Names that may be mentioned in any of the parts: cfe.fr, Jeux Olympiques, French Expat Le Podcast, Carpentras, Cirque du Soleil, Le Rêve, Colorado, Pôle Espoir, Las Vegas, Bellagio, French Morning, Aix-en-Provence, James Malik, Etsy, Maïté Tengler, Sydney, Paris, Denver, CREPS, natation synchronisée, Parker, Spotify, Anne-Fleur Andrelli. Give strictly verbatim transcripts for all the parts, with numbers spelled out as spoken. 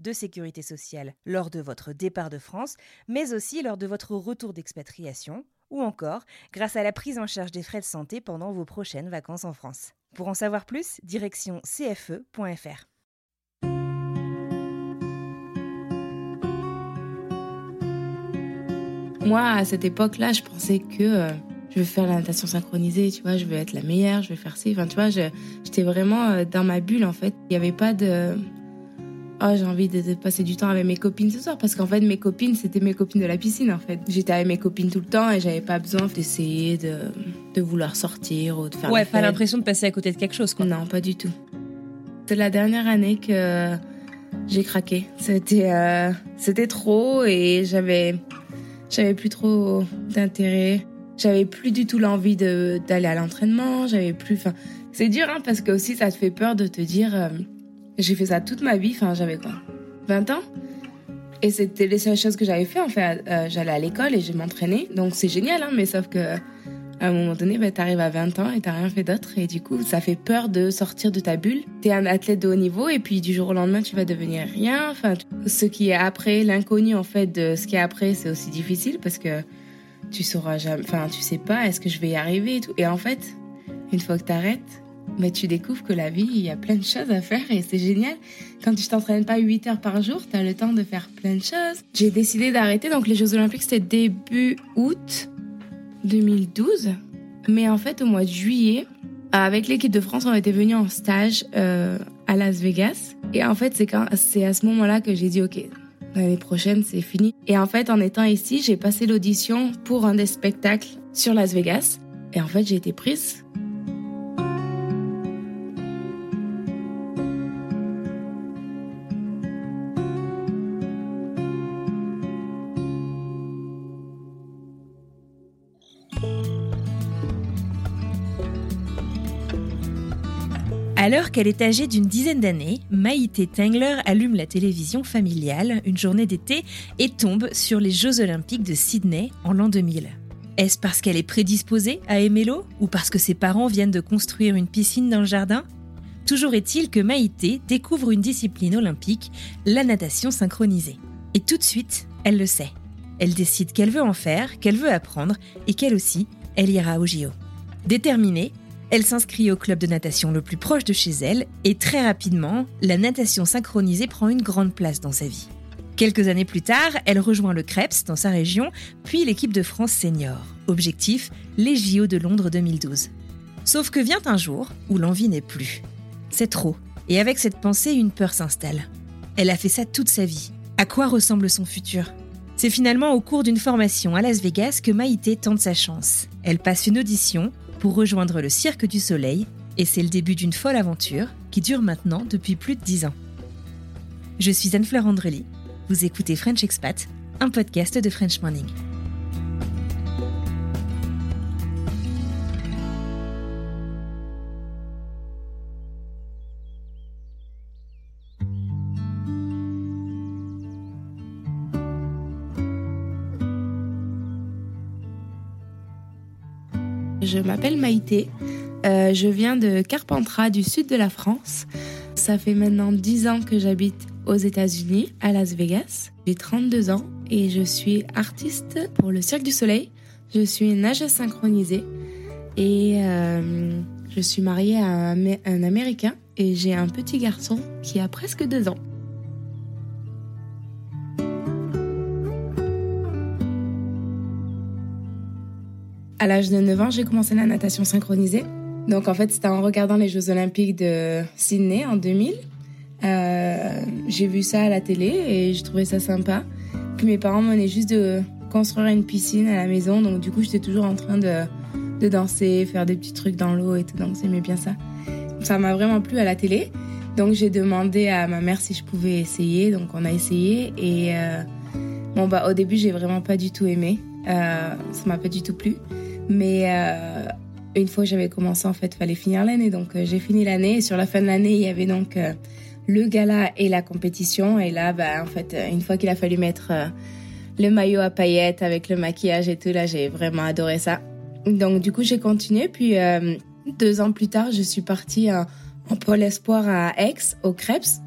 de sécurité sociale lors de votre départ de France, mais aussi lors de votre retour d'expatriation, ou encore grâce à la prise en charge des frais de santé pendant vos prochaines vacances en France. Pour en savoir plus, direction c f e point f r. Moi, à cette époque-là, je pensais que euh, je vais faire la natation synchronisée, tu vois, je vais être la meilleure, je vais faire ci. Enfin, tu vois, je, j'étais vraiment euh, dans ma bulle, en fait. Il n'y avait pas de... Oh, j'ai envie de, de passer du temps avec mes copines ce soir. Parce qu'en fait, mes copines, c'était mes copines de la piscine, en fait. J'étais avec mes copines tout le temps et j'avais pas besoin d'essayer de, de vouloir sortir ou de faire... Ouais, pas l'impression de passer à côté de quelque chose, quoi. Non, pas du tout. C'est la dernière année que euh, j'ai craqué. C'était, euh, c'était trop et j'avais... J'avais plus trop d'intérêt, j'avais plus du tout l'envie de, d'aller à l'entraînement, j'avais plus... Enfin, c'est dur, hein, parce que aussi ça te fait peur de te dire euh, j'ai fait ça toute ma vie, enfin j'avais quoi, vingt ans ? Et c'était les seules choses que j'avais fait, en fait, euh, j'allais à l'école et je m'entraînais, donc c'est génial, hein, mais sauf que à un moment donné, bah, t'arrives à vingt ans et t'as rien fait d'autre, et du coup ça fait peur de sortir de ta bulle. T'es un athlète de haut niveau et puis du jour au lendemain tu vas devenir rien. Enfin, ce qui est après, l'inconnu en fait de ce qui est après, c'est aussi difficile parce que tu sauras jamais, enfin tu sais pas est-ce que je vais y arriver et tout. Et en fait, une fois que t'arrêtes, bah, tu découvres que la vie, il y a plein de choses à faire et c'est génial. Quand tu t'entraînes pas huit heures par jour, t'as le temps de faire plein de choses. J'ai décidé d'arrêter, donc les Jeux Olympiques c'était début août deux mille douze, mais en fait au mois de juillet, avec l'équipe de France, on était venus en stage euh, à Las Vegas, et en fait c'est quand c'est à ce moment-là que j'ai dit ok, l'année prochaine c'est fini. Et en fait en étant ici, j'ai passé l'audition pour un des spectacles sur Las Vegas, et en fait j'ai été prise. Alors qu'elle est âgée d'une dizaine d'années, Maïté Tengler allume la télévision familiale une journée d'été et tombe sur les Jeux Olympiques de Sydney en l'an deux mille. Est-ce parce qu'elle est prédisposée à aimer l'eau ou parce que ses parents viennent de construire une piscine dans le jardin ? Toujours est-il que Maïté découvre une discipline olympique, la natation synchronisée. Et tout de suite, elle le sait. Elle décide qu'elle veut en faire, qu'elle veut apprendre et qu'elle aussi, elle ira au J O. Déterminée, elle s'inscrit au club de natation le plus proche de chez elle et très rapidement, la natation synchronisée prend une grande place dans sa vie. Quelques années plus tard, elle rejoint le CREPS dans sa région, puis l'équipe de France senior. Objectif, les J O de Londres deux mille douze. Sauf que vient un jour où l'envie n'est plus. C'est trop. Et avec cette pensée, une peur s'installe. Elle a fait ça toute sa vie. À quoi ressemble son futur ? C'est finalement au cours d'une formation à Las Vegas que Maïté tente sa chance. Elle passe une audition pour rejoindre le Cirque du Soleil, et c'est le début d'une folle aventure qui dure maintenant depuis plus de dix ans. Je suis Anne-Fleur Andrelli, vous écoutez French Expat, un podcast de French Morning. Je m'appelle Maïté, euh, je viens de Carpentras, du sud de la France. Ça fait maintenant dix ans que j'habite aux États-Unis, à Las Vegas. J'ai trente-deux ans et je suis artiste pour le Cirque du Soleil. Je suis nageuse synchronisée et euh, je suis mariée à un, un Américain et j'ai un petit garçon qui a presque deux ans. À l'âge de neuf ans, j'ai commencé la natation synchronisée. Donc en fait, c'était en regardant les Jeux Olympiques de Sydney en deux mille. Euh, j'ai vu ça à la télé et j'ai trouvé ça sympa. Puis mes parents m'emmenaient juste de construire une piscine à la maison. Donc du coup, j'étais toujours en train de, de danser, faire des petits trucs dans l'eau et tout. Donc j'aimais bien ça. Ça m'a vraiment plu à la télé. Donc j'ai demandé à ma mère si je pouvais essayer. Donc on a essayé et euh, bon bah au début, j'ai vraiment pas du tout aimé. Euh, ça m'a pas du tout plu. Mais euh, une fois que j'avais commencé, en fait, fallait finir l'année. Donc, euh, j'ai fini l'année. Et sur la fin de l'année, il y avait donc euh, le gala et la compétition. Et là, bah, en fait, une fois qu'il a fallu mettre euh, le maillot à paillettes avec le maquillage et tout, là, j'ai vraiment adoré ça. Donc, du coup, j'ai continué. Puis, euh, deux ans plus tard, je suis partie en, en Pôle Espoir à Aix, au CREPS.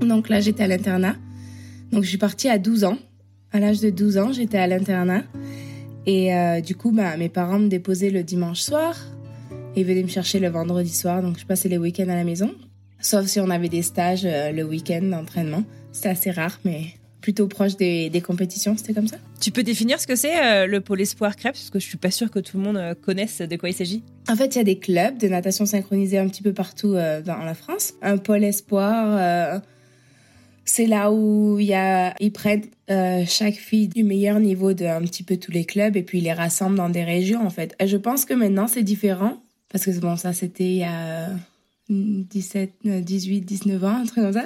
Donc là, j'étais à l'internat. Donc je suis partie à douze ans. À l'âge de douze ans, j'étais à l'internat. Et euh, du coup, bah, mes parents me déposaient le dimanche soir. Ils venaient me chercher le vendredi soir. Donc je passais les week-ends à la maison. Sauf si on avait des stages euh, le week-end d'entraînement. C'était assez rare, mais plutôt proche des, des compétitions. C'était comme ça. Tu peux définir ce que c'est euh, le Pôle Espoir CREPS? Parce que je ne suis pas sûre que tout le monde euh, connaisse de quoi il s'agit. En fait, il y a des clubs de natation synchronisée un petit peu partout euh, dans la France. Un Pôle Espoir... Euh, C'est là où y a, ils prennent euh, chaque fille du meilleur niveau de un petit peu tous les clubs et puis ils les rassemblent dans des régions, en fait. Et je pense que maintenant, c'est différent. Parce que bon, ça, c'était il y a dix-sept, dix-huit, dix-neuf ans, un truc comme ça.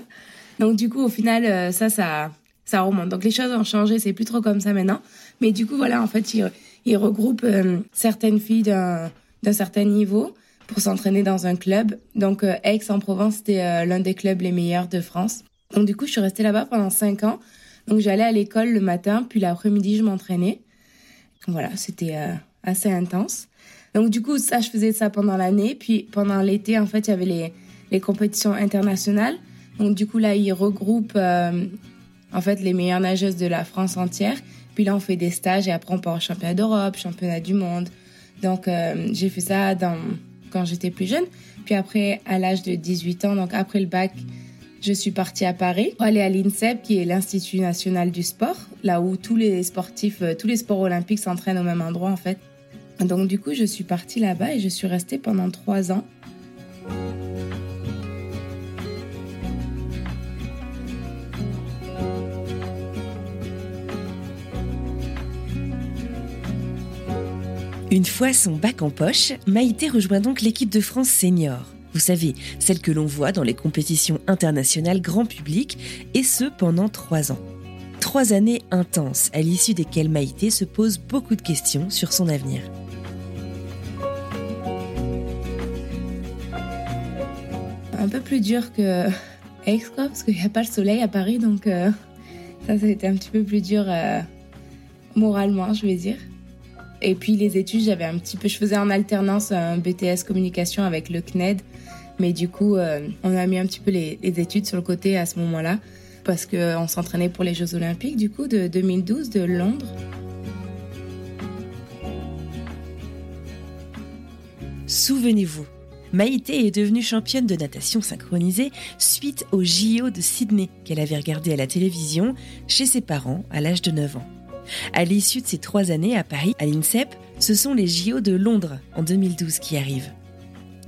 Donc du coup, au final, ça, ça, ça remonte. Donc les choses ont changé, c'est plus trop comme ça maintenant. Mais du coup, voilà, en fait, ils, ils regroupent euh, certaines filles d'un, d'un certain niveau pour s'entraîner dans un club. Donc euh, Aix-en-Provence, c'était euh, l'un des clubs les meilleurs de France. Donc du coup, je suis restée là-bas pendant cinq ans. Donc j'allais à l'école le matin, puis l'après-midi, je m'entraînais. Donc, voilà, c'était euh, assez intense. Donc du coup, ça, je faisais ça pendant l'année. Puis pendant l'été, en fait, il y avait les, les compétitions internationales. Donc du coup, là, ils regroupent euh, en fait, les meilleures nageuses de la France entière. Puis là, on fait des stages et après, on part au championnat d'Europe, championnat du monde. Donc euh, j'ai fait ça dans... quand j'étais plus jeune. Puis après, à l'âge de dix-huit ans, donc après le bac, je suis partie à Paris pour aller à l'INSEP, qui est l'Institut National du Sport, là où tous les sportifs, tous les sports olympiques s'entraînent au même endroit, en fait. Donc du coup, je suis partie là-bas et je suis restée pendant trois ans. Une fois son bac en poche, Maïté rejoint donc l'équipe de France senior. Vous savez, celle que l'on voit dans les compétitions internationales grand public, et ce pendant trois ans. Trois années intenses, à l'issue desquelles Maïté se pose beaucoup de questions sur son avenir. Un peu plus dur que Aix, quoi, parce qu'il n'y a pas le soleil à Paris, donc euh, ça, ça a été un petit peu plus dur euh, moralement, je vais dire. Et puis les études, j'avais un petit peu, je faisais en alternance un B T S communication avec le C N E D. Mais du coup, euh, on a mis un petit peu les, les études sur le côté à ce moment-là parce qu'on s'entraînait pour les Jeux Olympiques du coup de deux mille douze de Londres. Souvenez-vous, Maïté est devenue championne de natation synchronisée suite aux J O de Sydney qu'elle avait regardé à la télévision chez ses parents à l'âge de neuf ans. À l'issue de ces trois années à Paris, à l'INSEP, ce sont les J O de Londres en deux mille douze qui arrivent.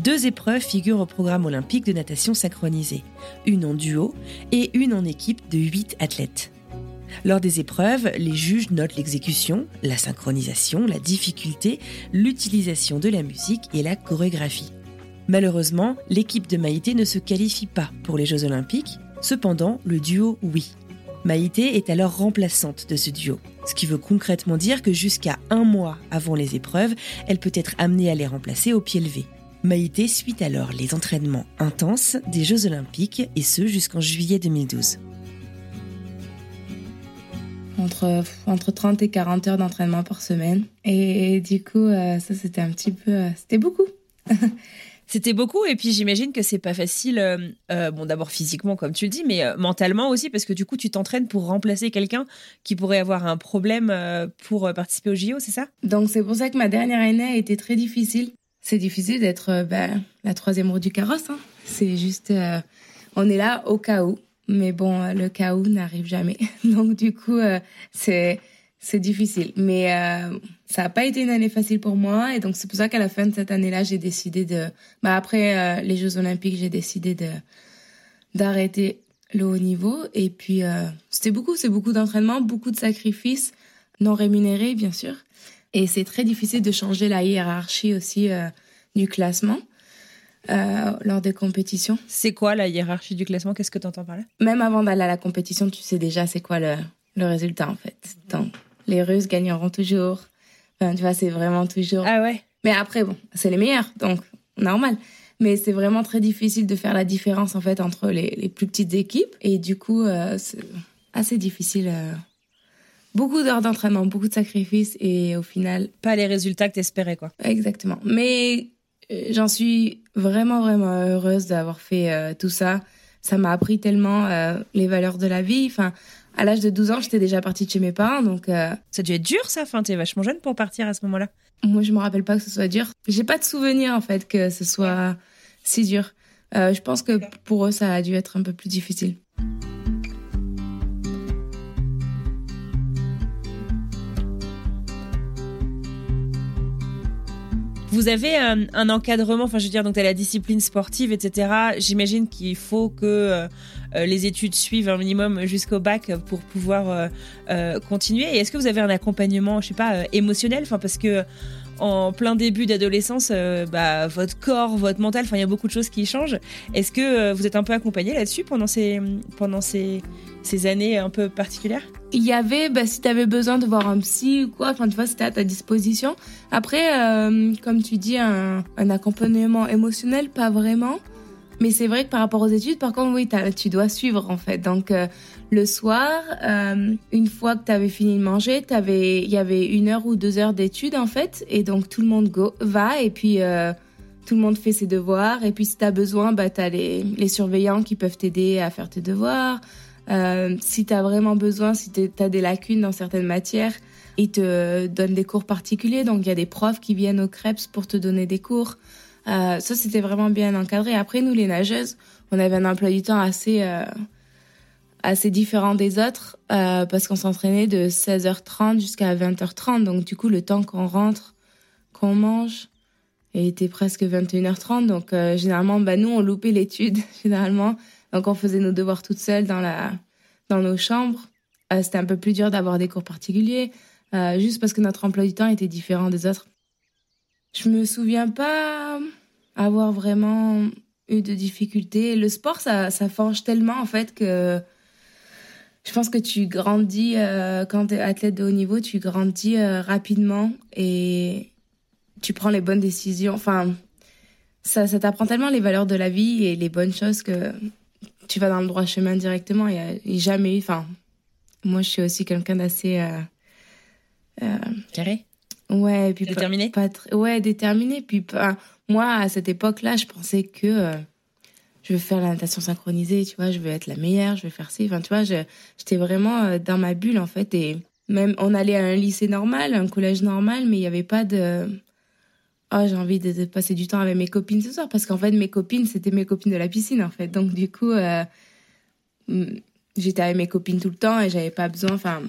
Deux épreuves figurent au programme olympique de natation synchronisée, une en duo et une en équipe de huit athlètes. Lors des épreuves, les juges notent l'exécution, la synchronisation, la difficulté, l'utilisation de la musique et la chorégraphie. Malheureusement, l'équipe de Maïté ne se qualifie pas pour les Jeux Olympiques, cependant le duo oui. Maïté est alors remplaçante de ce duo, ce qui veut concrètement dire que jusqu'à un mois avant les épreuves, elle peut être amenée à les remplacer au pied levé. Maïté suit alors les entraînements intenses des Jeux Olympiques, et ce jusqu'en juillet deux mille douze. Entre, entre trente et quarante heures d'entraînement par semaine, et, et du coup, euh, ça c'était un petit peu... Euh, c'était beaucoup. C'était beaucoup, et puis j'imagine que c'est pas facile, euh, euh, bon d'abord physiquement comme tu le dis, mais euh, mentalement aussi, parce que du coup tu t'entraînes pour remplacer quelqu'un qui pourrait avoir un problème euh, pour participer au J O, c'est ça? Donc c'est pour ça que ma dernière année a été très difficile. C'est difficile d'être euh, bah, la troisième roue du carrosse, hein. C'est juste, euh, on est là au cas où, Mais bon, le chaos n'arrive jamais. Donc du coup, euh, c'est c'est difficile. Mais euh, ça n'a pas été une année facile pour moi. Et donc c'est pour ça qu'à la fin de cette année-là, j'ai décidé de... Bah, après euh, les Jeux Olympiques, j'ai décidé de d'arrêter le haut niveau. Et puis, euh, c'était beaucoup. C'est beaucoup d'entraînement, beaucoup de sacrifices non rémunérés, bien sûr. Et c'est très difficile de changer la hiérarchie aussi euh, du classement. Euh, lors des compétitions. C'est quoi la hiérarchie du classement? Qu'est-ce que tu entends par là? Même avant d'aller à la compétition, tu sais déjà c'est quoi le, le résultat en fait. Donc, les Russes gagneront toujours. Enfin, tu vois, c'est vraiment toujours... Ah ouais? Mais après, bon, c'est les meilleurs, donc normal. Mais c'est vraiment très difficile de faire la différence en fait entre les, les plus petites équipes. Et du coup, euh, c'est assez difficile... Euh... Beaucoup d'heures d'entraînement, beaucoup de sacrifices et au final... Pas les résultats que t'espérais, quoi. Exactement. Mais... J'en suis vraiment, vraiment heureuse d'avoir fait euh, tout ça. Ça m'a appris tellement euh, les valeurs de la vie. Enfin, à l'âge de douze ans, j'étais déjà partie de chez mes parents. Donc, euh... Ça a dû être dur, ça. Enfin, t'es vachement jeune pour partir à ce moment-là. Moi, je me rappelle pas que ce soit dur. J'ai pas de souvenir, en fait, que ce soit ouais. si dur. Euh, je pense que pour eux, ça a dû être un peu plus difficile. Vous avez un, un encadrement, enfin je veux dire, donc tu as la discipline sportive, et cetera. J'imagine qu'il faut que euh, les études suivent un minimum jusqu'au bac pour pouvoir euh, euh, continuer. Et est-ce que vous avez un accompagnement, je sais pas, euh, émotionnel? Enfin, parce que en plein début d'adolescence, euh, bah, votre corps, votre mental, enfin il y a beaucoup de choses qui changent. Est-ce que euh, vous êtes un peu accompagnée là-dessus pendant ces, pendant ces, ces années un peu particulières? Il y avait, bah, si tu avais besoin de voir un psy ou quoi, enfin, tu vois, c'était à ta disposition. Après, euh, comme tu dis, un, un accompagnement émotionnel, pas vraiment. Mais c'est vrai que par rapport aux études, par contre, oui, tu dois suivre, en fait. Donc, euh, le soir, euh, une fois que tu avais fini de manger, t'avais, il y avait une heure ou deux heures d'études, en fait. Et donc, tout le monde go, va et puis euh, tout le monde fait ses devoirs. Et puis, si tu as besoin, bah, tu as les, les surveillants qui peuvent t'aider à faire tes devoirs. Euh, si t'as vraiment besoin, si t'as des lacunes dans certaines matières, ils te donnent des cours particuliers. Donc, il y a des profs qui viennent au CREPS pour te donner des cours. Euh, ça, c'était vraiment bien encadré. Après, nous, les nageuses, on avait un emploi du temps assez, euh, assez différent des autres euh, parce qu'on s'entraînait de seize heures trente jusqu'à vingt heures trente. Donc, du coup, le temps qu'on rentre, qu'on mange... Et il était presque vingt et une heures trente, donc euh, généralement, bah, nous, on loupait l'étude, généralement. Donc, on faisait nos devoirs toutes seules dans, la, dans nos chambres. Euh, c'était un peu plus dur d'avoir des cours particuliers, euh, juste parce que notre emploi du temps était différent des autres. Je me souviens pas avoir vraiment eu de difficultés. Le sport, ça, ça forge tellement, en fait, que je pense que tu grandis, euh, quand t'es athlète de haut niveau, tu grandis euh, rapidement et... tu prends les bonnes décisions. Enfin, ça, ça t'apprend tellement les valeurs de la vie et les bonnes choses que tu vas dans le droit chemin directement. Et, et jamais eu... Enfin, moi, je suis aussi quelqu'un d'assez... Euh, euh, Carré? Ouais. Et puis déterminé pas, pas, Ouais, déterminé. Puis pas, moi, à cette époque-là, je pensais que euh, je vais faire la natation synchronisée, tu vois, je vais être la meilleure, je vais faire ci. Enfin, tu vois, je, j'étais vraiment dans ma bulle, en fait. Et même, on allait à un lycée normal, un collège normal, mais il n'y avait pas de... Oh, j'ai envie de, de passer du temps avec mes copines ce soir. Parce qu'en fait, mes copines, c'était mes copines de la piscine, en fait. Donc, du coup, euh, j'étais avec mes copines tout le temps et j'avais pas besoin, enfin,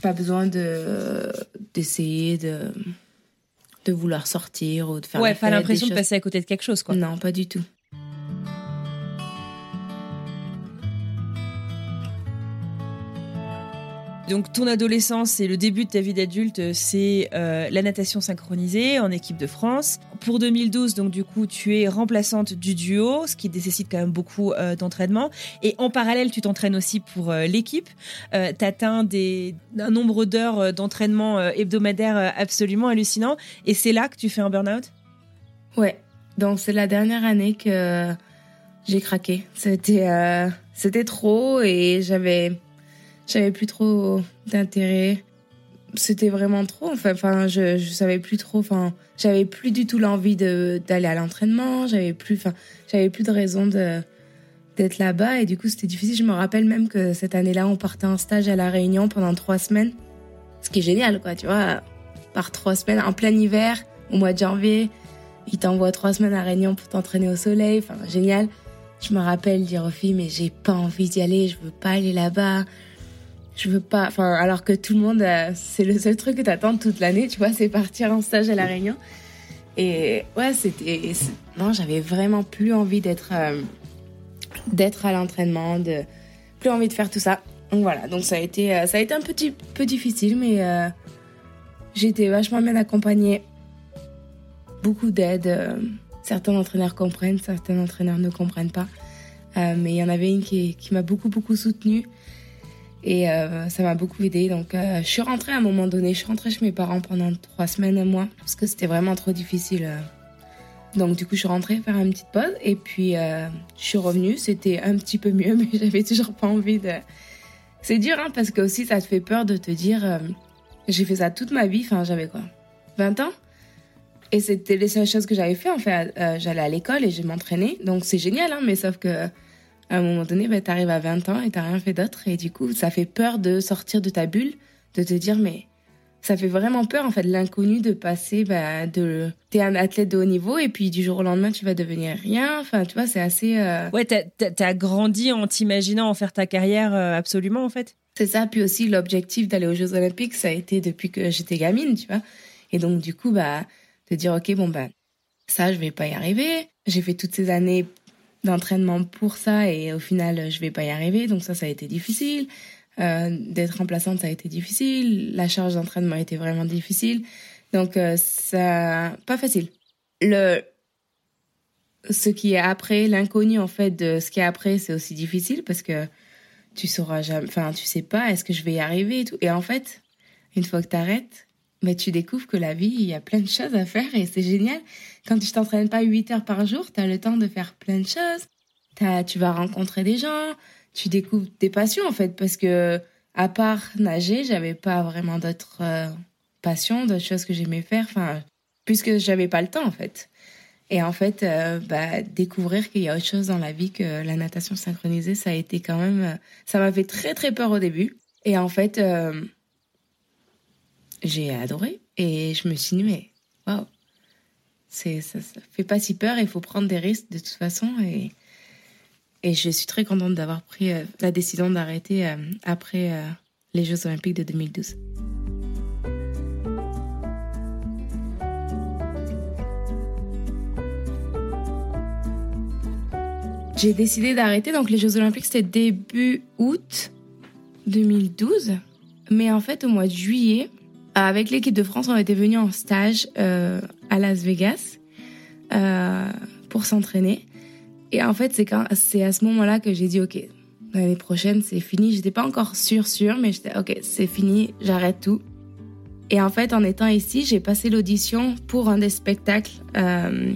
pas besoin de, d'essayer de, de vouloir sortir ou de faire des choses. Ouais, pas l'impression de passer à côté de quelque chose, quoi. Non, pas du tout. Donc, ton adolescence et le début de ta vie d'adulte, c'est euh, la natation synchronisée en équipe de France. Pour deux mille douze, donc du coup, tu es remplaçante du duo, ce qui nécessite quand même beaucoup euh, d'entraînement. Et en parallèle, tu t'entraînes aussi pour euh, l'équipe. Euh, tu atteins des, un nombre d'heures euh, d'entraînement euh, hebdomadaire euh, absolument hallucinant. Et c'est là que tu fais un burn-out? Ouais, donc c'est la dernière année que euh, j'ai craqué. C'était, euh, c'était trop et j'avais... J'avais plus trop d'intérêt. C'était vraiment trop. Enfin, enfin, je, je savais plus trop. Enfin, j'avais plus du tout l'envie de d'aller à l'entraînement. J'avais plus, enfin, j'avais plus de raison de d'être là-bas. Et du coup, c'était difficile. Je me rappelle même que cette année-là, on partait en stage à La Réunion pendant trois semaines, ce qui est génial, quoi. Tu vois, par trois semaines en plein hiver, au mois de janvier, ils t'envoient trois semaines à La Réunion pour t'entraîner au soleil. Enfin, génial. Je me rappelle dire aux filles, mais j'ai pas envie d'y aller, je veux pas aller là-bas, je veux pas... Enfin, alors que tout le monde, euh, c'est le seul truc que t'attends toute l'année, tu vois, c'est partir en stage à La Réunion. Et ouais, c'était... Non, j'avais vraiment plus envie d'être, euh, d'être à l'entraînement, de... plus envie de faire tout ça. Donc voilà, donc ça a été, euh, ça a été un petit peu difficile, mais euh, j'ai été vachement bien accompagnée. Beaucoup d'aide... Euh... Certains entraîneurs comprennent, certains entraîneurs ne comprennent pas. Euh, mais il y en avait une qui, qui m'a beaucoup, beaucoup soutenue. Et euh, ça m'a beaucoup aidée. Donc, euh, je suis rentrée à un moment donné. Je suis rentrée chez mes parents pendant trois semaines, un mois. Parce que c'était vraiment trop difficile. Donc, du coup, je suis rentrée faire une petite pause. Et puis, euh, je suis revenue. C'était un petit peu mieux, mais j'avais toujours pas envie de... C'est dur, hein, parce que aussi, ça te fait peur de te dire... Euh, j'ai fait ça toute ma vie. Enfin, j'avais quoi, vingt ans? Et c'était les seules choses que j'avais fait, en fait. Euh, j'allais à l'école et je m'entraînais. Donc, c'est génial, hein, mais sauf qu'à un moment donné, bah, t'arrives à vingt ans et t'as rien fait d'autre. Et du coup, ça fait peur de sortir de ta bulle, de te dire, mais ça fait vraiment peur, en fait, l'inconnu de passer, bah, de... T'es un athlète de haut niveau et puis du jour au lendemain, tu vas devenir rien. Enfin, tu vois, c'est assez... Euh... Ouais, t'as, t'as grandi en t'imaginant en faire ta carrière euh, absolument, en fait. C'est ça. Puis aussi, l'objectif d'aller aux Jeux Olympiques, ça a été depuis que j'étais gamine, tu vois. Et donc, du coup, bah... de dire, OK, bon, ben, ça, je vais pas y arriver. J'ai fait toutes ces années d'entraînement pour ça et au final, je vais pas y arriver. Donc ça, ça a été difficile. Euh, d'être remplaçante, ça a été difficile. La charge d'entraînement a été vraiment difficile. Donc, euh, ça... Pas facile. Le... Ce qui est après, l'inconnu, en fait, de ce qui est après, c'est aussi difficile parce que tu sauras jamais... Enfin, tu sais pas, est-ce que je vais y arriver et tout. Et en fait, une fois que t'arrêtes, mais tu découvres que la vie, il y a plein de choses à faire et c'est génial. Quand tu t'entraînes pas huit heures par jour, tu as le temps de faire plein de choses. T'as, tu vas rencontrer des gens, tu découvres tes passions en fait. Parce que, à part nager, j'avais pas vraiment d'autres euh, passions, d'autres choses que j'aimais faire. Enfin, puisque j'avais pas le temps en fait. Et en fait, euh, bah, découvrir qu'il y a autre chose dans la vie que la natation synchronisée, ça a été quand même. Euh, ça m'a fait très très peur au début. Et en fait. Euh, J'ai adoré et je me suis dit, mais waouh, c'est, ça, ça fait pas si peur, il faut prendre des risques de toute façon. Et, et je suis très contente d'avoir pris euh, la décision d'arrêter euh, après euh, les Jeux Olympiques de deux mille douze. J'ai décidé d'arrêter, donc les Jeux Olympiques c'était début août deux mille douze, mais en fait au mois de juillet, avec l'équipe de France, on était venus en stage euh, à Las Vegas euh, pour s'entraîner. Et en fait, c'est, quand, c'est à ce moment-là que j'ai dit « Ok, l'année prochaine, c'est fini. » J'étais pas encore sûre, sûre, mais j'étais « Ok, c'est fini, j'arrête tout. » Et en fait, en étant ici, j'ai passé l'audition pour un des spectacles euh,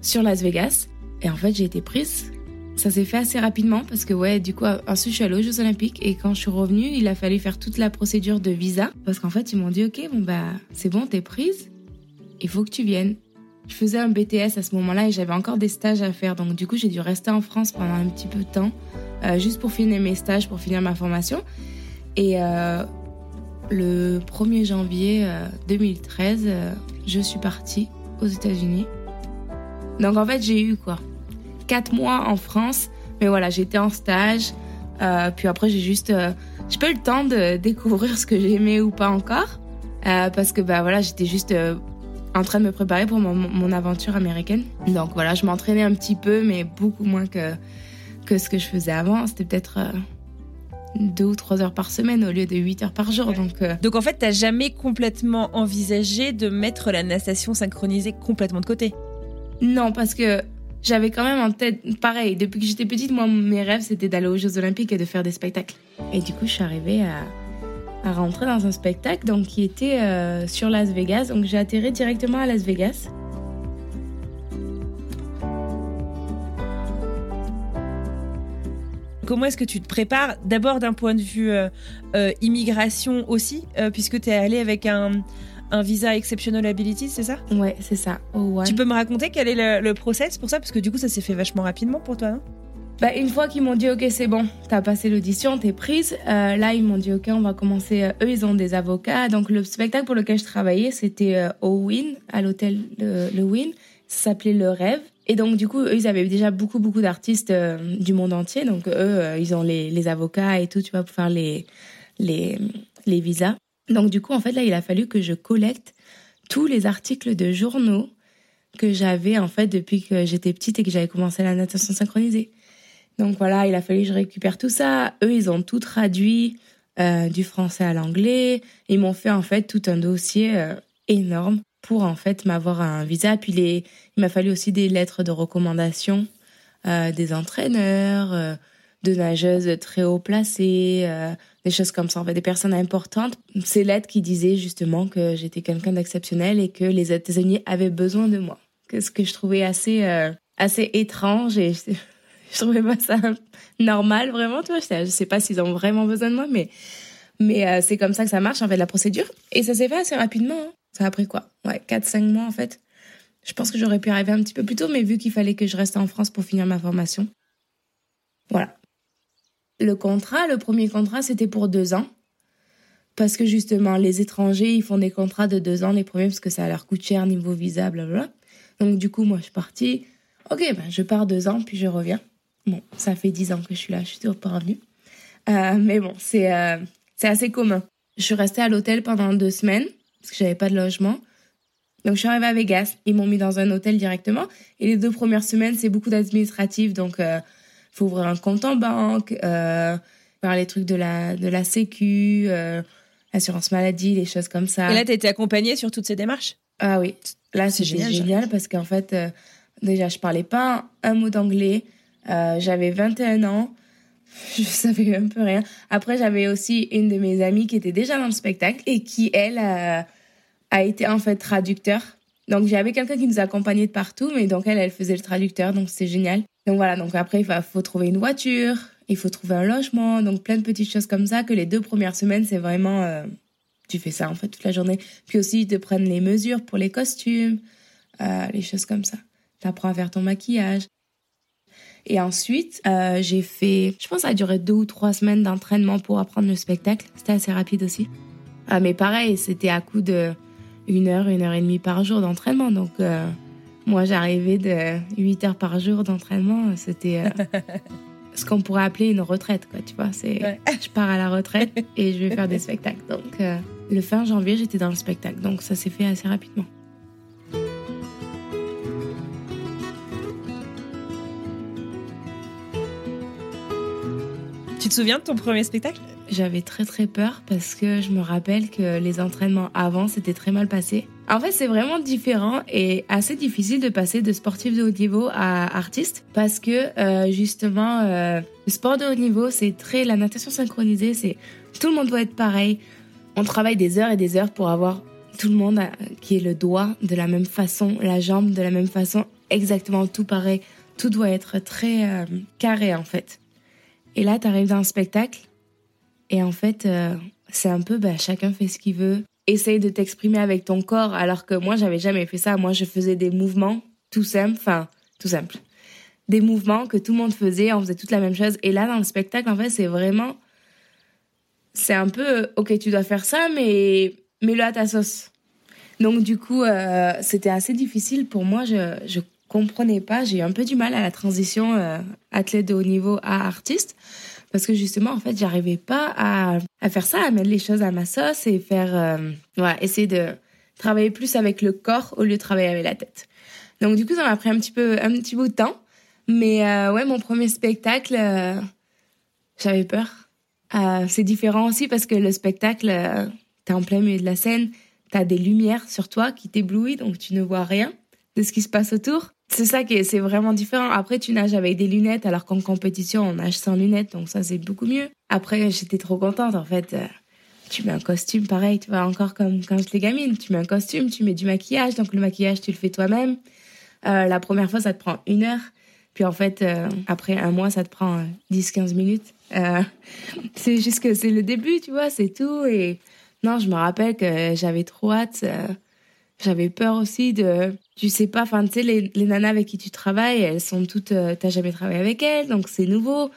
sur Las Vegas. Et en fait, j'ai été prise. Ça s'est fait assez rapidement parce que, ouais, du coup, ensuite, je suis allée aux Jeux Olympiques et quand je suis revenue, il a fallu faire toute la procédure de visa parce qu'en fait, ils m'ont dit, OK, bon, bah, c'est bon, t'es prise, il faut que tu viennes. Je faisais un B T S à ce moment-là et j'avais encore des stages à faire, donc du coup, j'ai dû rester en France pendant un petit peu de temps euh, juste pour finir mes stages, pour finir ma formation. Et euh, le premier janvier euh, deux mille treize, euh, je suis partie aux États-Unis. Donc, en fait, j'ai eu quoi Quatre mois en France, mais voilà, j'étais en stage. Euh, puis après, j'ai juste, euh, j'ai pas eu le temps de découvrir ce que j'aimais ou pas encore, euh, parce que bah voilà, j'étais juste euh, en train de me préparer pour mon, mon aventure américaine. Donc voilà, je m'entraînais un petit peu, mais beaucoup moins que que ce que je faisais avant. C'était peut-être euh, deux ou trois heures par semaine au lieu de huit heures par jour. Ouais. Donc euh... donc en fait, t'as jamais complètement envisagé de mettre la natation synchronisée complètement de côté? Non, parce que j'avais quand même en tête, pareil, depuis que j'étais petite, moi, mes rêves, c'était d'aller aux Jeux Olympiques et de faire des spectacles. Et du coup, je suis arrivée à, à rentrer dans un spectacle donc, qui était euh, sur Las Vegas. Donc, j'ai atterri directement à Las Vegas. Comment est-ce que tu te prépares ? D'abord, d'un point de vue euh, euh, immigration aussi, euh, puisque tu es allée avec un... un visa exceptional ability, c'est ça ? Ouais, c'est ça. Oh, ouais. Tu peux me raconter quel est le, le process pour ça ? Parce que du coup, ça s'est fait vachement rapidement pour toi, non ? Bah, une fois qu'ils m'ont dit « Ok, c'est bon, t'as passé l'audition, t'es prise euh, », là, ils m'ont dit « Ok, on va commencer ». Eux, ils ont des avocats. Donc, le spectacle pour lequel je travaillais, c'était euh, au Wynn, à l'hôtel le, le Wynn. Ça s'appelait « Le Rêve ». Et donc, du coup, eux, ils avaient déjà beaucoup, beaucoup d'artistes euh, du monde entier. Donc, eux, euh, ils ont les, les avocats et tout, tu vois, pour faire les, les, les visas. Donc, du coup, en fait, là, il a fallu que je collecte tous les articles de journaux que j'avais, en fait, depuis que j'étais petite et que j'avais commencé la natation synchronisée. Donc, voilà, il a fallu que je récupère tout ça. Eux, ils ont tout traduit euh, du français à l'anglais. Ils m'ont fait, en fait, tout un dossier euh, énorme pour, en fait, m'avoir un visa. Puis, les... il m'a fallu aussi des lettres de recommandation euh, des entraîneurs, euh, de nageuses très haut placées, euh, des choses comme ça, en fait, des personnes importantes. Ces lettres qui disaient, justement, que j'étais quelqu'un d'exceptionnel et que les États-Unis avaient besoin de moi. Ce que je trouvais assez, euh, assez étrange et... Je trouvais pas ça normal, vraiment, tu vois. Je sais pas s'ils ont vraiment besoin de moi, mais, mais euh, c'est comme ça que ça marche, en fait, la procédure. Et ça s'est fait assez rapidement. Hein. Ça a pris quoi ? Ouais, quatre à cinq mois, en fait. Je pense que j'aurais pu arriver un petit peu plus tôt, mais vu qu'il fallait que je reste en France pour finir ma formation. Voilà. Le contrat, le premier contrat, c'était pour deux ans. Parce que, justement, les étrangers, ils font des contrats de deux ans, les premiers, parce que ça leur coûte cher niveau visa, blablabla. Donc, du coup, moi, je suis partie. Ok, ben, je pars deux ans, puis je reviens. Bon, ça fait dix ans que je suis là, je suis toujours pas revenue. Euh, mais bon, c'est, euh, c'est assez commun. Je suis restée à l'hôtel pendant deux semaines, parce que j'avais pas de logement. Donc, je suis arrivée à Vegas. Ils m'ont mis dans un hôtel directement. Et les deux premières semaines, c'est beaucoup d'administratifs. Donc, euh, faut ouvrir un compte en banque, euh, faire les trucs de la, de la sécu, euh, assurance maladie, des choses comme ça. Et là, t'as été accompagnée sur toutes ces démarches ? Ah oui. Là, c'est génial, génial parce qu'en fait, euh, déjà, je parlais pas un mot d'anglais. Euh, j'avais vingt et un ans, je savais un peu rien. Après, j'avais aussi une de mes amies qui était déjà dans le spectacle et qui, elle, euh, a été en fait traducteur. Donc, j'avais quelqu'un qui nous accompagnait de partout, mais donc elle, elle faisait le traducteur, donc c'est génial. Donc voilà, donc après, il faut trouver une voiture, il faut trouver un logement, donc plein de petites choses comme ça que les deux premières semaines, c'est vraiment... Euh, tu fais ça en fait toute la journée. Puis aussi, ils te prennent les mesures pour les costumes, euh, les choses comme ça. T'apprends à faire ton maquillage. Et ensuite, euh, j'ai fait, je pense que ça a duré deux ou trois semaines d'entraînement pour apprendre le spectacle. C'était assez rapide aussi. Euh, mais pareil, c'était à coup de une heure, une heure et demie par jour d'entraînement. Donc, euh, moi, j'arrivais de huit heures par jour d'entraînement. C'était euh, ce qu'on pourrait appeler une retraite, quoi. Tu vois, c'est, ouais. Je pars à la retraite et je vais faire des spectacles. Donc, euh, le fin janvier, j'étais dans le spectacle. Donc, ça s'est fait assez rapidement. Tu te souviens de ton premier spectacle ? J'avais très très peur parce que je me rappelle que les entraînements avant s'étaient très mal passés. En fait, c'est vraiment différent et assez difficile de passer de sportif de haut niveau à artiste parce que euh, justement, euh, le sport de haut niveau, c'est très... La natation synchronisée, c'est... Tout le monde doit être pareil. On travaille des heures et des heures pour avoir tout le monde qui est le doigt de la même façon, la jambe de la même façon, exactement tout pareil. Tout doit être très euh, carré en fait. Et là, t'arrives dans un spectacle et en fait, euh, c'est un peu, bah, chacun fait ce qu'il veut. Essaye de t'exprimer avec ton corps, alors que moi, j'avais jamais fait ça. Moi, je faisais des mouvements tout simples, enfin, tout simples. Des mouvements que tout le monde faisait, on faisait toute la même chose. Et là, dans le spectacle, en fait, c'est vraiment... C'est un peu, ok, tu dois faire ça, mais mets-le à ta sauce. Donc, du coup, euh, c'était assez difficile pour moi, je... je comprenais pas, j'ai eu un peu du mal à la transition euh, athlète de haut niveau à artiste parce que justement en fait j'arrivais pas à, à faire ça, à mettre les choses à ma sauce et faire euh, voilà, essayer de travailler plus avec le corps au lieu de travailler avec la tête. Donc du coup ça m'a pris un petit peu un petit bout de temps, mais euh, ouais, mon premier spectacle euh, j'avais peur. Euh, c'est différent aussi parce que le spectacle euh, t'es en plein milieu de la scène, t'as des lumières sur toi qui t'éblouissent donc tu ne vois rien de ce qui se passe autour. C'est ça qui est, c'est vraiment différent. Après, tu nages avec des lunettes, alors qu'en compétition, on nage sans lunettes, donc ça, c'est beaucoup mieux. Après, j'étais trop contente, en fait. Euh, tu mets un costume, pareil, tu vois, encore comme quand j'étais gamine. Tu mets un costume, tu mets du maquillage, donc le maquillage, tu le fais toi-même. Euh, la première fois, ça te prend une heure. Puis en fait, euh, après un mois, ça te prend euh, dix à quinze minutes. Euh, c'est juste que c'est le début, tu vois, c'est tout. Et non, je me rappelle que j'avais trop hâte... Euh... J'avais peur aussi de... Tu sais pas, enfin, tu sais, les, les nanas avec qui tu travailles, elles sont toutes... Euh, t'as jamais travaillé avec elles, donc c'est nouveau.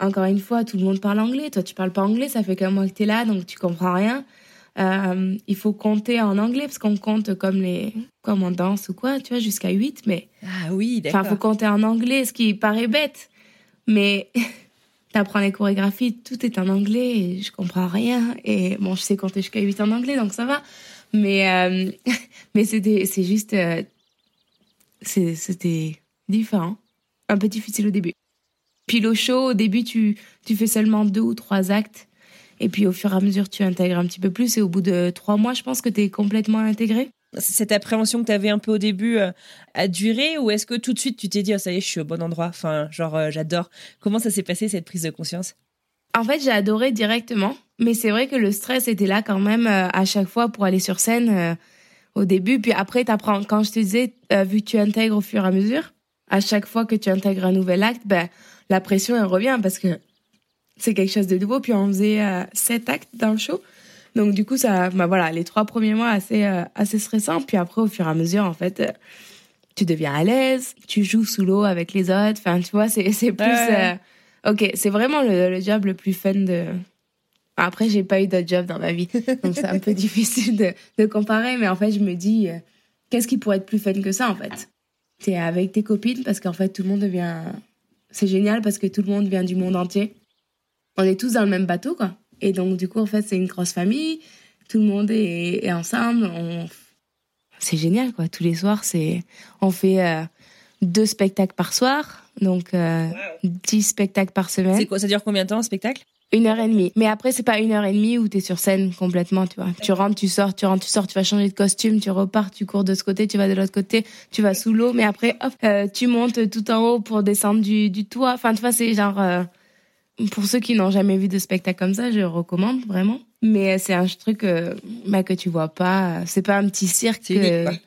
Encore une fois, tout le monde parle anglais. Toi, tu parles pas anglais, ça fait qu'un mois que t'es là, donc tu comprends rien. Euh, il faut compter en anglais parce qu'on compte comme, les, comme on danse ou quoi, tu vois, jusqu'à huit. Mais... Ah oui, d'accord. Enfin, il faut compter en anglais, ce qui paraît bête. Mais t'apprends les chorégraphies, tout est en anglais et je comprends rien. Et bon, je sais compter jusqu'à huit en anglais, donc ça va. Mais, euh, mais c'était, c'est juste... Euh, c'est, c'était différent. Un peu difficile au début. Puis le show, au début, tu, tu fais seulement deux ou trois actes. Et puis, au fur et à mesure, tu intègres un petit peu plus. Et au bout de trois mois, je pense que tu es complètement intégré. Cette appréhension que tu avais un peu au début euh, a duré ou est-ce que tout de suite, tu t'es dit, oh, ça y est, je suis au bon endroit. Enfin, genre, euh, j'adore. Comment ça s'est passé, cette prise de conscience? En fait, j'ai adoré directement. Mais c'est vrai que le stress était là quand même euh, à chaque fois pour aller sur scène euh, au début. Puis après, tu apprends. Quand je te disais, euh, vu que tu intègres au fur et à mesure, à chaque fois que tu intègres un nouvel acte, ben, la pression, elle revient parce que c'est quelque chose de nouveau. Puis on faisait euh, sept actes dans le show. Donc du coup, ça, bah, voilà, les trois premiers mois, assez, euh, assez stressant. Puis après, au fur et à mesure, en fait, euh, tu deviens à l'aise. Tu joues sous l'eau avec les autres. Enfin, tu vois, c'est, c'est plus... Euh, ok, c'est vraiment le, le job le plus fun de... Enfin, après, j'ai pas eu d'autres jobs dans ma vie. Donc c'est un peu difficile de, de comparer. Mais en fait, je me dis, euh, qu'est-ce qui pourrait être plus fun que ça, en fait? T'es avec tes copines parce qu'en fait, tout le monde devient... C'est génial parce que tout le monde vient du monde entier. On est tous dans le même bateau, quoi. Et donc, du coup, en fait, c'est une grosse famille. Tout le monde est, est ensemble. On... C'est génial, quoi. Tous les soirs, c'est... on fait euh, deux spectacles par soir. Donc, euh, wow. dix spectacles par semaine. C'est quoi, ça dure combien de temps, un spectacle? Une heure et demie. Mais après, c'est pas une heure et demie où t'es sur scène complètement, tu vois. Tu rentres, tu sors, tu rentres, tu sors, tu vas changer de costume, tu repars, tu cours de ce côté, tu vas de l'autre côté, tu vas sous l'eau. Mais après, hop, euh, tu montes tout en haut pour descendre du, du toit. Enfin, tu vois, c'est genre... Euh... Pour ceux qui n'ont jamais vu de spectacle comme ça, je recommande vraiment. Mais c'est un truc euh, bah, que tu vois pas. C'est pas un petit cirque. C'est unique,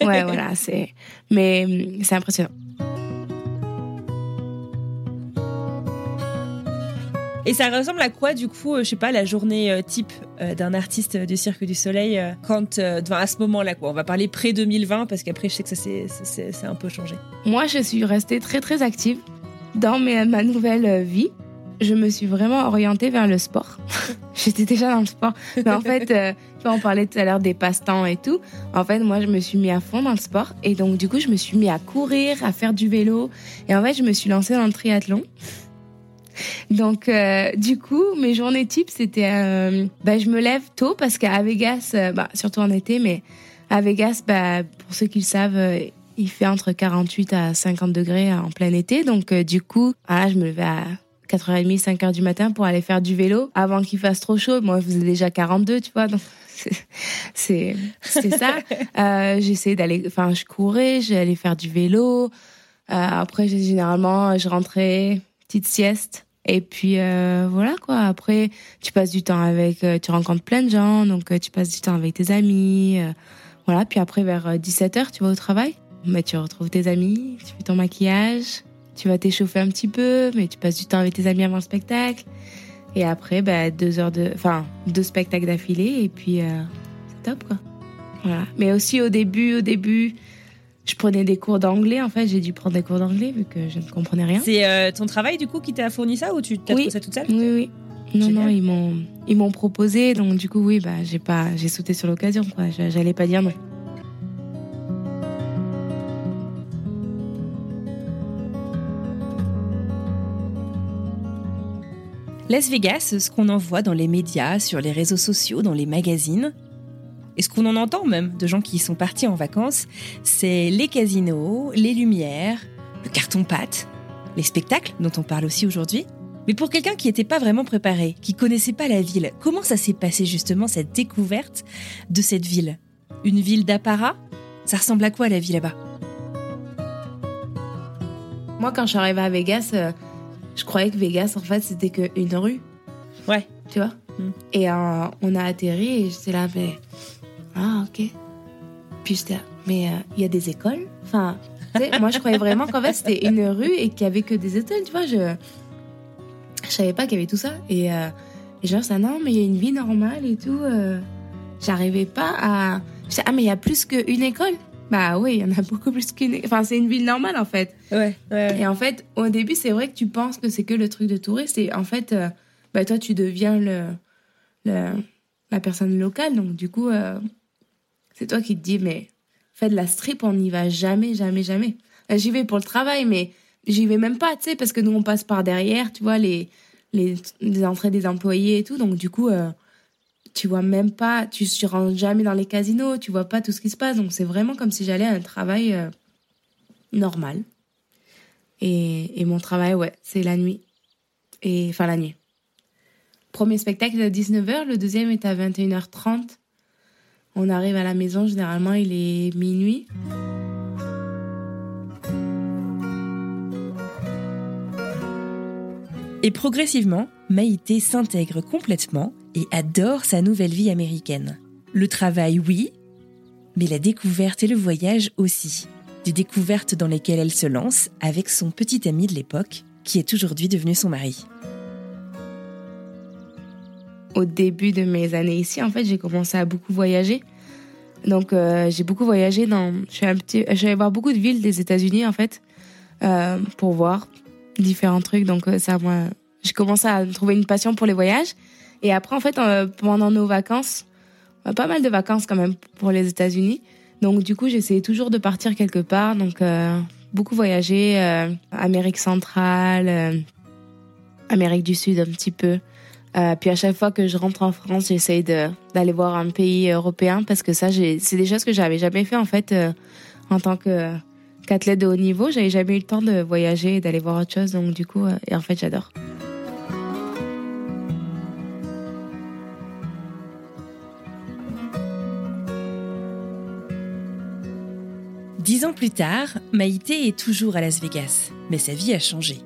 quoi. Ouais, voilà. C'est... Mais c'est impressionnant. Et ça ressemble à quoi, du coup, euh, je sais pas, la journée euh, type euh, d'un artiste du Cirque du Soleil euh, quand, euh, enfin, à ce moment-là, quoi. On va parler pré-deux mille vingt parce qu'après, je sais que ça c'est, c'est, c'est un peu changé. Moi, je suis restée très, très active dans mes, ma nouvelle vie. Je me suis vraiment orientée vers le sport. J'étais déjà dans le sport. Mais en fait, euh, on parlait tout à l'heure des passe-temps et tout. En fait, moi, je me suis mis à fond dans le sport. Et donc, du coup, je me suis mis à courir, à faire du vélo. Et en fait, je me suis lancée dans le triathlon. Donc, euh, du coup, mes journées types, c'était... Euh, bah, je me lève tôt parce qu'à Vegas, euh, bah, surtout en été, mais à Vegas, bah, pour ceux qui le savent... Euh, il fait entre quarante-huit à cinquante degrés en plein été. Donc, euh, du coup, voilà, je me levais à... quatre heures trente, cinq heures du matin pour aller faire du vélo avant qu'il fasse trop chaud. Moi, il faisait déjà quarante-deux, tu vois. Donc, c'est, c'est, c'est ça. Euh, j'essayais d'aller, enfin, je courais, j'allais faire du vélo. Euh, après, généralement, je rentrais, petite sieste. Et puis, euh, voilà, quoi. Après, tu passes du temps avec, tu rencontres plein de gens. Donc, tu passes du temps avec tes amis. Euh, voilà. Puis après, vers dix-sept heures, tu vas au travail. Mais tu retrouves tes amis, tu fais ton maquillage. Tu vas t'échauffer un petit peu, mais tu passes du temps avec tes amis avant le spectacle. Et après, bah, deux heures de, enfin, deux spectacles d'affilée, et puis euh, c'est top, quoi. Voilà. Mais aussi au début, au début, je prenais des cours d'anglais. En fait, j'ai dû prendre des cours d'anglais vu que je ne comprenais rien. C'est euh, ton travail du coup qui t'a fourni ça ou tu t'as oui. trouvé ça toute seule? Oui, oui. Non, Génial. non, ils m'ont, ils m'ont proposé. Donc du coup, oui, bah, j'ai pas, j'ai sauté sur l'occasion, quoi. J'allais pas dire non. Las Vegas, ce qu'on en voit dans les médias, sur les réseaux sociaux, dans les magazines, et ce qu'on en entend même de gens qui y sont partis en vacances, c'est les casinos, les lumières, le carton-pâte, les spectacles dont on parle aussi aujourd'hui. Mais pour quelqu'un qui n'était pas vraiment préparé, qui ne connaissait pas la ville, comment ça s'est passé justement cette découverte de cette ville? Une ville d'apparat? Ça ressemble à quoi la ville là-bas? Moi, quand je suis arrivée à Vegas... Euh... Je croyais que Vegas, en fait, c'était qu'une rue. Ouais. Tu vois mm. Et euh, on a atterri et j'étais là, mais... Ah, ok. Puis j'étais là, mais il euh, y a des écoles. Enfin, tu sais, moi, je croyais vraiment qu'en fait, c'était une rue et qu'il n'y avait que des hôtels, tu vois. Je je savais pas qu'il y avait tout ça. Et, euh, et genre, ça, non, mais il y a une vie normale et tout. Euh, j'arrivais pas à... J'étais, ah, mais il y a plus qu'une école. Bah oui, il y en a beaucoup plus qu'une... Enfin, c'est une ville normale, en fait. Ouais, ouais, ouais. Et en fait, au début, c'est vrai que tu penses que c'est que le truc de touriste. Et en fait, euh, bah toi, tu deviens le, le, la personne locale. Donc, du coup, euh, c'est toi qui te dis, mais fais de la strip, on n'y va jamais, jamais, jamais. Là, j'y vais pour le travail, mais j'y vais même pas, tu sais, parce que nous, on passe par derrière, tu vois, les, les, les entrées des employés et tout. Donc, du coup, euh, tu vois même pas, tu ne rentres jamais dans les casinos, tu vois pas tout ce qui se passe. Donc, c'est vraiment comme si j'allais à un travail euh, normal. Et, et mon travail, ouais, c'est la nuit. Et, enfin, la nuit. Premier spectacle à dix-neuf heures, le deuxième est à vingt et une heures trente. On arrive à la maison, généralement il est minuit. Et progressivement, Maïté s'intègre complètement et adore sa nouvelle vie américaine. Le travail, oui, mais la découverte et le voyage aussi. Des découvertes dans lesquelles elle se lance avec son petit ami de l'époque, qui est aujourd'hui devenu son mari. Au début de mes années ici, en fait, j'ai commencé à beaucoup voyager. Donc, euh, j'ai beaucoup voyagé dans... Je suis, un petit... je suis allée voir beaucoup de villes des États-Unis en fait, euh, pour voir différents trucs. Donc, euh, ça, moi, j'ai commencé à trouver une passion pour les voyages. Et après, en fait, euh, pendant nos vacances, on a pas mal de vacances quand même pour les États-Unis. Donc, du coup, j'essayais toujours de partir quelque part. Donc, euh, beaucoup voyager, euh, Amérique centrale, euh, Amérique du Sud un petit peu. Euh, puis à chaque fois que je rentre en France, j'essaye de, d'aller voir un pays européen parce que ça, j'ai, c'est des choses que j'avais jamais fait en fait euh, en tant que, euh, qu'athlète de haut niveau. J'avais jamais eu le temps de voyager et d'aller voir autre chose, donc du coup, euh, et en fait, j'adore. Dix ans plus tard, Maïté est toujours à Las Vegas, mais sa vie a changé.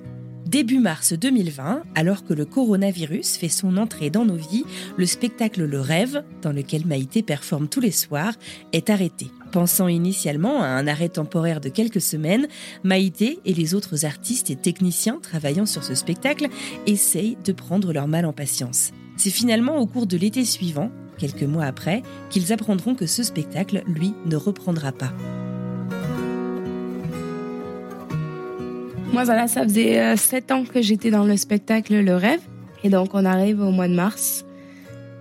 Début mars deux mille vingt, alors que le coronavirus fait son entrée dans nos vies, le spectacle Le Rêve, dans lequel Maïté performe tous les soirs, est arrêté. Pensant initialement à un arrêt temporaire de quelques semaines, Maïté et les autres artistes et techniciens travaillant sur ce spectacle essayent de prendre leur mal en patience. C'est finalement au cours de l'été suivant, quelques mois après, qu'ils apprendront que ce spectacle, lui, ne reprendra pas. Moi, voilà, ça faisait euh, sept ans que j'étais dans le spectacle Le Rêve. Et donc, on arrive au mois de mars.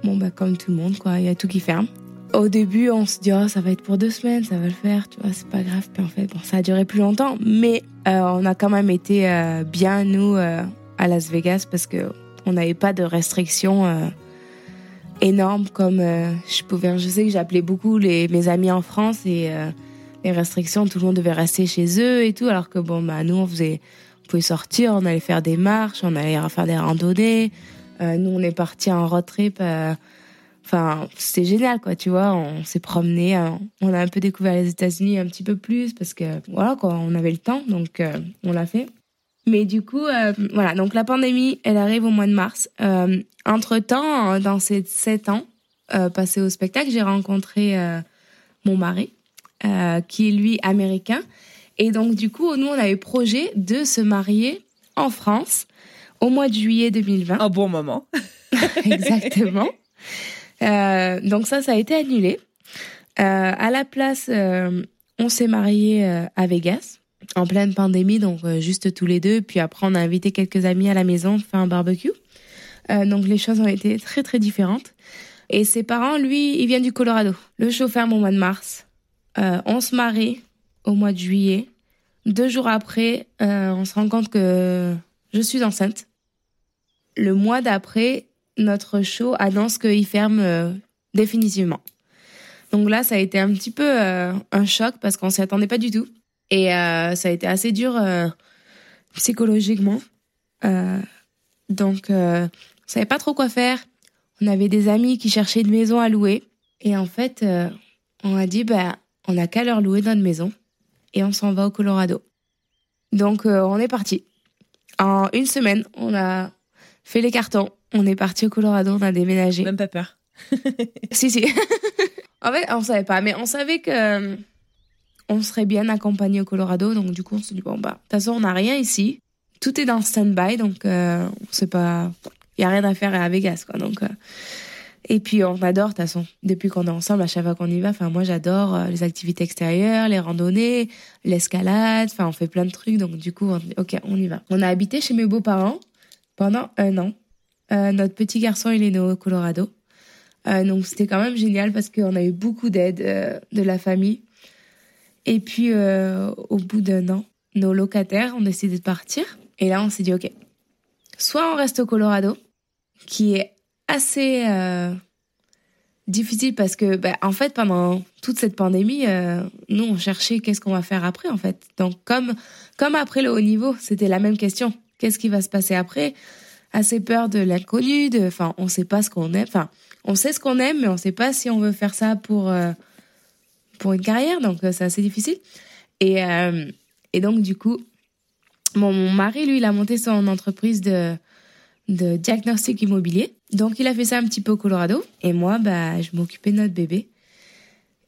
Bon, bah, comme tout le monde, quoi. Il y a tout qui ferme. Au début, on se dit, oh, ça va être pour deux semaines, ça va le faire, tu vois, c'est pas grave. Puis en fait, bon, ça a duré plus longtemps. Mais euh, on a quand même été euh, bien, nous, euh, à Las Vegas, parce qu'on n'avait pas de restrictions euh, énormes comme euh, je pouvais. Je sais que j'appelais beaucoup les, mes amis en France et... Euh, les restrictions, tout le monde devait rester chez eux et tout, alors que bon, bah, nous, on faisait, on pouvait sortir, on allait faire des marches, on allait faire des randonnées. Euh, nous, on est partis en road trip. Euh, enfin, c'était génial, quoi, tu vois, on s'est promenés, euh, on a un peu découvert les États-Unis un petit peu plus parce que, voilà, quoi, on avait le temps, donc euh, on l'a fait. Mais du coup, euh, voilà, donc la pandémie, elle arrive au mois de mars. Euh, entre-temps, dans ces sept ans euh, passés au spectacle, j'ai rencontré euh, mon mari. Euh, qui est lui américain. Et donc du coup, nous, on avait projet de se marier en France au mois de juillet deux mille vingt. Un bon moment. Exactement. Euh, donc ça, ça a été annulé. Euh, à la place, euh, on s'est mariés euh, à Vegas, en pleine pandémie, donc euh, juste tous les deux. Puis après, on a invité quelques amis à la maison pour faire un barbecue. Euh, donc les choses ont été très, très différentes. Et ses parents, lui, ils viennent du Colorado. Le chauffeur, mon mois de mars... Euh, on se marie au mois de juillet. Deux jours après, euh, on se rend compte que je suis enceinte. Le mois d'après, notre show annonce qu'il ferme euh, définitivement. Donc là, ça a été un petit peu euh, un choc parce qu'on ne s'y attendait pas du tout. Et euh, ça a été assez dur euh, psychologiquement. Euh, donc, euh, on ne savait pas trop quoi faire. On avait des amis qui cherchaient une maison à louer. Et en fait, euh, on a dit... bah, on n'a qu'à leur louer notre maison et on s'en va au Colorado. Donc, euh, on est parti. En une semaine, on a fait les cartons. On est parti au Colorado, on a déménagé. Même pas peur. Si, si. En fait, on savait pas, mais on savait que euh, on serait bien accompagné au Colorado. Donc, du coup, on s'est dit, bon, bah, de toute façon, on n'a rien ici. Tout est dans stand-by, donc euh, on sait pas... Il n'y a rien à faire à Vegas, quoi, donc... Euh... Et puis, on adore, de toute façon. Depuis qu'on est ensemble, à chaque fois qu'on y va, enfin, moi, j'adore les activités extérieures, les randonnées, l'escalade. Enfin, on fait plein de trucs. Donc, du coup, on dit, OK, on y va. On a habité chez mes beaux-parents pendant un an. Euh, notre petit garçon, il est né au Colorado. Euh, donc c'était quand même génial parce qu'on a eu beaucoup d'aide euh, de la famille. Et puis euh, au bout d'un an, nos locataires ont décidé de partir. Et là, on s'est dit, ok, soit on reste au Colorado, qui est assez euh, difficile parce que, bah, en fait, pendant toute cette pandémie, euh, nous, on cherchait qu'est-ce qu'on va faire après, en fait. Donc, comme, comme après le haut niveau, c'était la même question. Qu'est-ce qui va se passer après ? Assez peur de l'inconnu, de, enfin, on sait pas ce qu'on aime. Enfin, on sait ce qu'on aime, mais on sait pas si on veut faire ça pour, euh, pour une carrière. Donc, euh, c'est assez difficile. Et, euh, et donc, du coup, bon, mon mari, lui, il a monté son entreprise de, de diagnostic immobilier. Donc, il a fait ça un petit peu au Colorado. Et moi, bah, je m'occupais de notre bébé.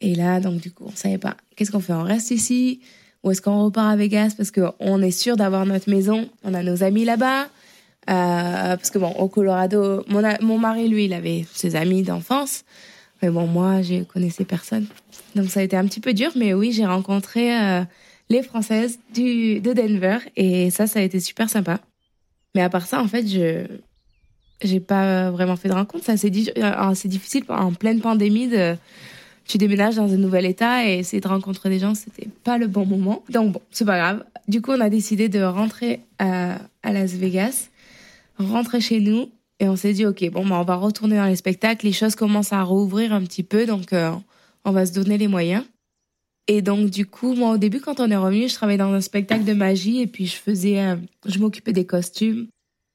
Et là, donc, du coup, on savait pas. Qu'est-ce qu'on fait ? On reste ici ? Ou est-ce qu'on repart à Vegas ? Parce qu'on est sûr d'avoir notre maison. On a nos amis là-bas. Euh, parce que bon, au Colorado, mon, mon mari, lui, il avait ses amis d'enfance. Mais bon, moi, je connaissais personne. Donc, ça a été un petit peu dur. Mais oui, j'ai rencontré euh, les Françaises du, de Denver. Et ça, ça a été super sympa. Mais à part ça, en fait, je j'ai pas vraiment fait de rencontre. Ça, c'est, c'est difficile en pleine pandémie. De, tu déménages dans un nouvel état et essayer de rencontrer des gens, c'était pas le bon moment. Donc bon, c'est pas grave. Du coup, on a décidé de rentrer à, à Las Vegas, rentrer chez nous. Et on s'est dit, OK, bon, bah, on va retourner dans les spectacles. Les choses commencent à rouvrir un petit peu. Donc, euh, on va se donner les moyens. Et donc, du coup, moi, au début, quand on est revenu, je travaillais dans un spectacle de magie. Et puis, je faisais, euh, je m'occupais des costumes.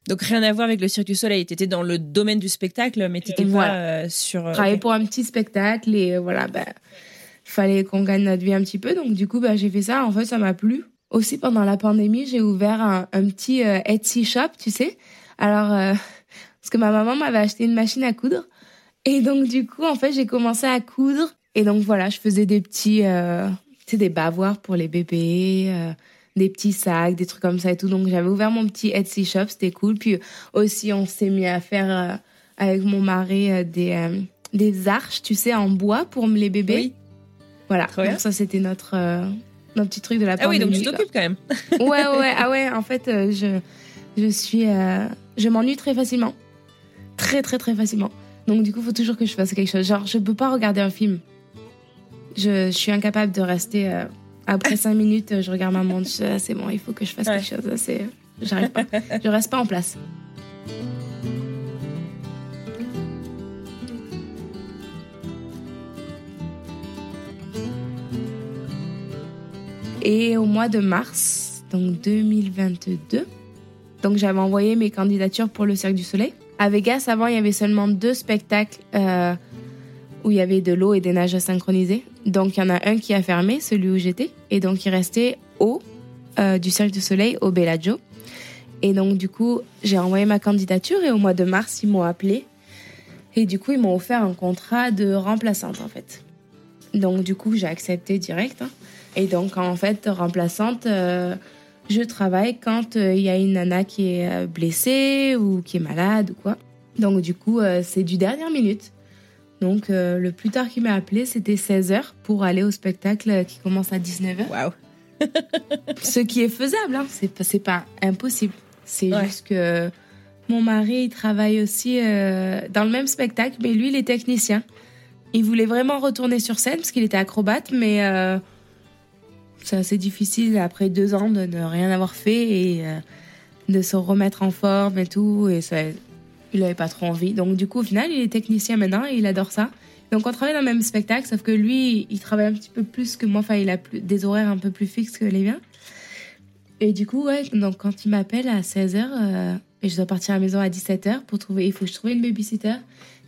Donc, rien à voir avec le Cirque du Soleil. Tu étais dans le domaine du spectacle, mais tu n'étais pas voilà. euh, sur... Je travaillais pour un petit spectacle et euh, voilà, bah, fallait qu'on gagne notre vie un petit peu. Donc, du coup, bah, j'ai fait ça. En fait, ça m'a plu. Aussi, pendant la pandémie, j'ai ouvert un, un petit euh, Etsy shop, tu sais. Alors, euh, parce que ma maman m'avait acheté une machine à coudre. Et donc, du coup, en fait, j'ai commencé à coudre. Et donc, voilà, je faisais des petits... Euh, tu sais, des bavoirs pour les bébés... Euh, des petits sacs, des trucs comme ça et tout. Donc, j'avais ouvert mon petit Etsy shop, c'était cool. Puis aussi, on s'est mis à faire euh, avec mon mari euh, des, euh, des arches, tu sais, en bois pour les bébés. Oui. Voilà, Trop donc bien. Ça, c'était notre, euh, notre petit truc de la pandémie. Ah oui, donc tu t'occupes quoi. Quand même. Ouais, ouais, ah ouais, en fait, euh, je, je suis... Euh, je m'ennuie très facilement. Très, très, très facilement. Donc, du coup, il faut toujours que je fasse quelque chose. Genre, je peux pas regarder un film. Je, je suis incapable de rester... Euh, Après cinq minutes, je regarde ma montre, ah, c'est bon, il faut que je fasse ouais. quelque chose. C'est... J'arrive pas. Je reste pas en place. Et au mois de mars, donc deux mille vingt-deux, donc j'avais envoyé mes candidatures pour le Cirque du Soleil. À Vegas, avant, il y avait seulement deux spectacles euh, où il y avait de l'eau et des nages synchronisées. Donc, il y en a un qui a fermé, celui où j'étais. Et donc, il restait au euh, du Cirque du Soleil, au Bellagio. Et donc, du coup, j'ai envoyé ma candidature. Et au mois de mars, ils m'ont appelée. Et du coup, ils m'ont offert un contrat de remplaçante, en fait. Donc, du coup, j'ai accepté direct. Hein. Et donc, en fait, remplaçante, euh, je travaille quand il euh, y a une nana qui est blessée ou qui est malade ou quoi. Donc, du coup, euh, c'est du dernière minute. Donc, euh, le plus tard qu'il m'a appelé, c'était seize heures pour aller au spectacle qui commence à dix-neuf heures. Waouh. Ce qui est faisable, hein. c'est, c'est pas impossible. C'est ouais. juste que mon mari, il travaille aussi euh, dans le même spectacle, mais lui, il est technicien. Il voulait vraiment retourner sur scène parce qu'il était acrobate, mais euh, c'est assez difficile après deux ans de ne rien avoir fait et euh, de se remettre en forme et tout. Et ça... Il n'avait pas trop envie. Donc, du coup, au final, il est technicien maintenant et il adore ça. Donc, on travaille dans le même spectacle, sauf que lui, il travaille un petit peu plus que moi. Enfin, il a plus, des horaires un peu plus fixes que les miens. Et du coup, ouais, donc quand il m'appelle à seize heures, euh, et je dois partir à la maison à dix-sept heures pour trouver... Il faut que je trouve une babysitter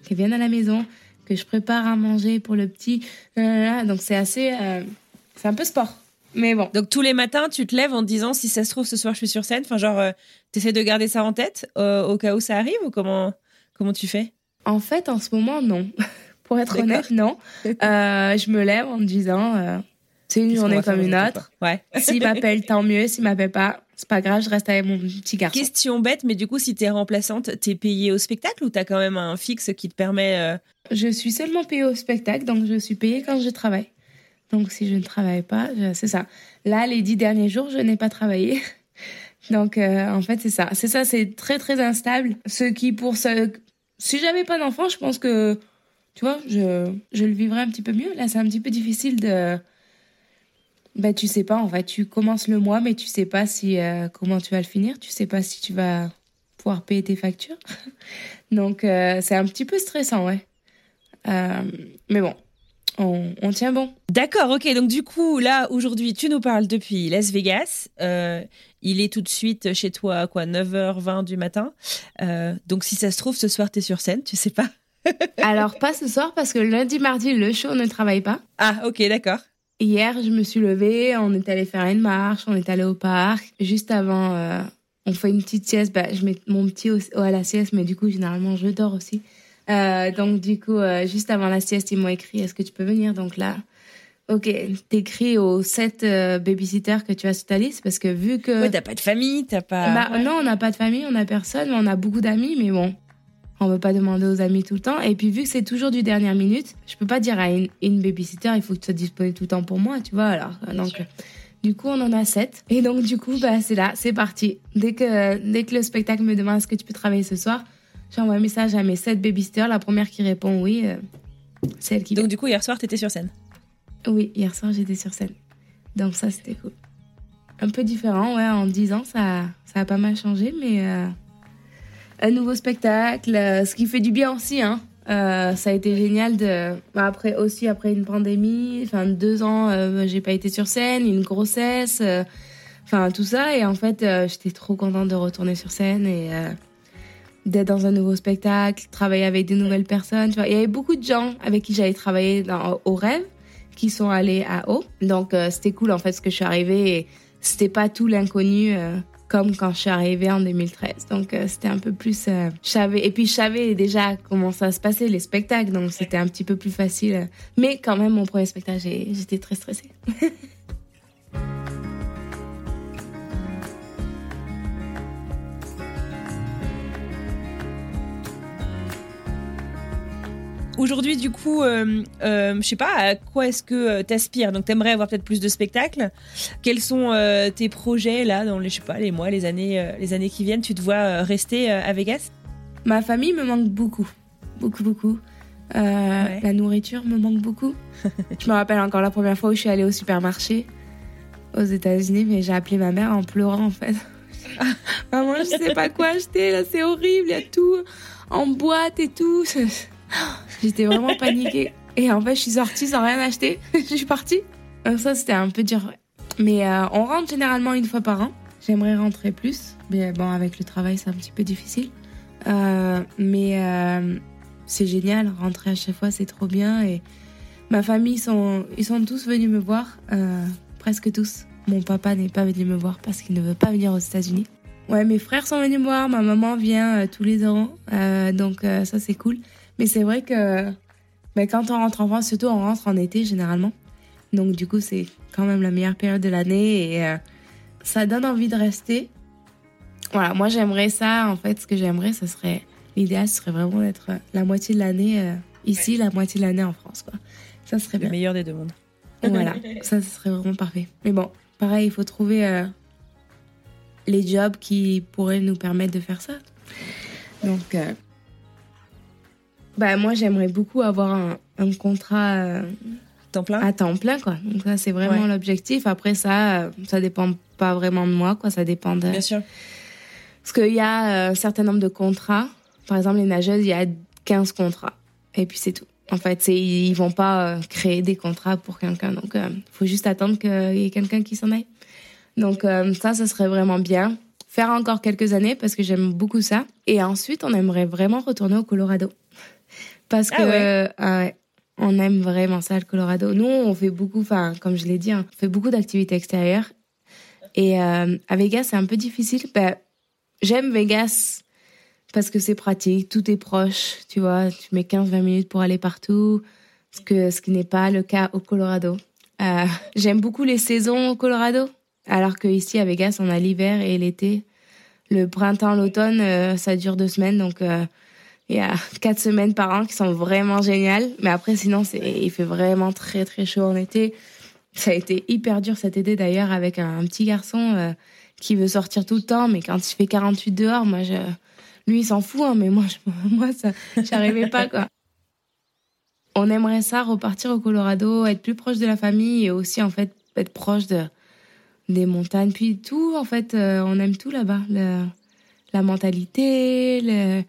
qui vienne à la maison, que je prépare à manger pour le petit. Euh, donc, c'est assez... Euh, c'est un peu sport. Mais bon. Donc, tous les matins, tu te lèves en te disant, si ça se trouve, ce soir, je suis sur scène. Enfin, genre, euh, t'essaies de garder ça en tête euh, au cas où ça arrive ou comment, comment tu fais ? En fait, en ce moment, non. Pour être D'accord. honnête, non. Euh, je me lève en me disant, euh, c'est une Qu'est-ce journée comme une autre. Ouais. S'il m'appelle, tant mieux. S'il m'appelle pas, c'est pas grave, je reste avec mon petit garçon. Question bête, mais du coup, si t'es remplaçante, t'es payée au spectacle ou t'as quand même un fixe qui te permet... Euh... Je suis seulement payée au spectacle, donc je suis payée quand je travaille. Donc, si je ne travaille pas, je... c'est ça. Là, les dix derniers jours, je n'ai pas travaillé. Donc, euh, en fait, c'est ça. C'est ça, c'est très, très instable. Ce qui, pour ce... Si j'avais pas d'enfant, je pense que tu vois, je, je le vivrais un petit peu mieux. Là, c'est un petit peu difficile de... Bah, tu sais pas, en fait, tu commences le mois, mais tu sais pas si euh, comment tu vas le finir. Tu sais pas si tu vas pouvoir payer tes factures. Donc, euh, c'est un petit peu stressant, ouais. Euh, mais bon, on, on tient bon. D'accord, ok. Donc, du coup, là, aujourd'hui, tu nous parles depuis Las Vegas. Euh, il est tout de suite chez toi à quoi, neuf heures vingt du matin. Euh, donc, si ça se trouve, ce soir, t'es sur scène, tu sais pas. Alors, pas ce soir, parce que lundi, mardi, le show ne travaille pas. Ah, ok, d'accord. Hier, je me suis levée, on est allé faire une marche, on est allé au parc. Juste avant, euh, on fait une petite sieste. Bah, je mets mon petit au, au, à la sieste, mais du coup, généralement, je dors aussi. Euh, donc, du coup, euh, juste avant la sieste, ils m'ont écrit « Est-ce que tu peux venir ?» Donc là, ok, t'écris aux sept euh, babysitters que tu as sur ta liste, parce que vu que... Ouais, t'as pas de famille, t'as pas... Bah, ouais. Non, on n'a pas de famille, on n'a personne, on a beaucoup d'amis, mais bon, on veut pas demander aux amis tout le temps. Et puis, vu que c'est toujours du dernière minute, je peux pas dire à une, une babysitter, il faut que tu sois disponible tout le temps pour moi, tu vois. Alors, donc, du coup, on en a sept. Et donc, du coup, bah, c'est là, c'est parti. Dès que, dès que le spectacle me demande est-ce que tu peux travailler ce soir, j'envoie un message à mes sept babysitters. La première qui répond oui, euh, c'est elle qui... Donc, vient. Du coup, hier soir, t'étais sur scène? Oui, hier soir, j'étais sur scène. Donc, ça, c'était cool. Un peu différent, ouais, en dix ans, ça, ça a pas mal changé, mais... Euh... Un nouveau spectacle, euh, ce qui fait du bien aussi, hein. Euh, ça a été génial de... Après, aussi, après une pandémie, enfin, deux ans, euh, j'ai pas été sur scène, une grossesse, euh, enfin, tout ça. Et en fait, euh, j'étais trop contente de retourner sur scène et euh, d'être dans un nouveau spectacle, travailler avec des nouvelles personnes, tu vois. Il y avait beaucoup de gens avec qui j'avais travaillé dans, au Rêve, qui sont allés à Haut. Donc, euh, c'était cool, en fait, parce que je suis arrivée et c'était pas tout l'inconnu... Euh, comme quand je suis arrivée en deux mille treize. Donc, euh, c'était un peu plus... Euh, je savais, et puis, je savais déjà comment ça se passait, les spectacles, donc c'était un petit peu plus facile. Mais quand même, mon premier spectacle, j'ai, j'étais très stressée. Aujourd'hui, du coup, euh, euh, je sais pas, à quoi est-ce que t'aspires? Donc, t'aimerais avoir peut-être plus de spectacles. Quels sont euh, tes projets, là, dans les, je sais pas, les mois, les années, euh, les années qui viennent? Tu te vois euh, rester euh, à Vegas? Ma famille me manque beaucoup. Beaucoup, beaucoup. Euh, ouais. La nourriture me manque beaucoup. Je me rappelle encore la première fois où je suis allée au supermarché aux États-Unis, mais j'ai appelé ma mère en pleurant, en fait. Maman, je sais pas quoi acheter, là, c'est horrible, il y a tout en boîte et tout. J'étais vraiment paniquée. Et en fait, je suis sortie sans rien acheter. Je suis partie. Donc ça, c'était un peu dur. Mais euh, on rentre généralement une fois par an. J'aimerais rentrer plus. Mais bon, avec le travail, c'est un petit peu difficile. Euh, mais euh, c'est génial. Rentrer à chaque fois, c'est trop bien. Et ma famille, sont, ils sont tous venus me voir. Euh, presque tous. Mon papa n'est pas venu me voir parce qu'il ne veut pas venir aux États-Unis. Ouais, mes frères sont venus me voir. Ma maman vient euh, tous les ans. Euh, donc euh, ça, c'est cool. Mais c'est vrai que bah, quand on rentre en France, surtout on rentre en été généralement. Donc du coup, c'est quand même la meilleure période de l'année et euh, ça donne envie de rester. Voilà, moi j'aimerais ça. En fait, ce que j'aimerais, ça serait... L'idéal, ce serait vraiment d'être la moitié de l'année euh, ici, ouais. La moitié de l'année en France, quoi. Ça serait bien. Le meilleur des deux mondes. Voilà, ça, ça serait vraiment parfait. Mais bon, pareil, il faut trouver euh, les jobs qui pourraient nous permettre de faire ça. Donc... Euh, Bah, moi, j'aimerais beaucoup avoir un, un contrat euh, temps plein. à temps plein, quoi. Donc, ça, c'est vraiment ouais. l'objectif. Après, ça, euh, ça dépend pas vraiment de moi, quoi. Ça dépend de... Bien sûr. Parce qu'il y a euh, un certain nombre de contrats. Par exemple, les nageuses, il y a quinze contrats. Et puis, c'est tout. En fait, c'est, ils vont pas euh, créer des contrats pour quelqu'un. Donc, il euh, faut juste attendre qu'il y ait quelqu'un qui s'en aille. Donc, euh, ça, ça serait vraiment bien. Faire encore quelques années, parce que j'aime beaucoup ça. Et ensuite, on aimerait vraiment retourner au Colorado. Parce que ah ouais. euh, ouais, on aime vraiment ça, le Colorado. Nous, on fait beaucoup, enfin, comme je l'ai dit, hein, on fait beaucoup d'activités extérieures. Et euh, à Vegas, c'est un peu difficile. Bah, j'aime Vegas parce que c'est pratique, tout est proche, tu vois. Tu mets quinze à vingt minutes pour aller partout, ce, que, ce qui n'est pas le cas au Colorado. Euh, j'aime beaucoup les saisons au Colorado, alors qu'ici, à Vegas, on a l'hiver et l'été. Le printemps, l'automne, euh, ça dure deux semaines, donc... Euh, Il y a quatre semaines par an qui sont vraiment géniales. Mais après, sinon, c'est, il fait vraiment très, très chaud en été. Ça a été hyper dur cet été, d'ailleurs, avec un, un petit garçon euh, qui veut sortir tout le temps. Mais quand il fait quarante-huit dehors, moi, je, lui, il s'en fout. Hein, mais moi, je, moi ça, j'arrivais pas, quoi. on aimerait ça, repartir au Colorado, être plus proche de la famille et aussi, en fait, être proche de, des montagnes. Puis tout, en fait, euh, on aime tout là-bas. Le, la mentalité, le,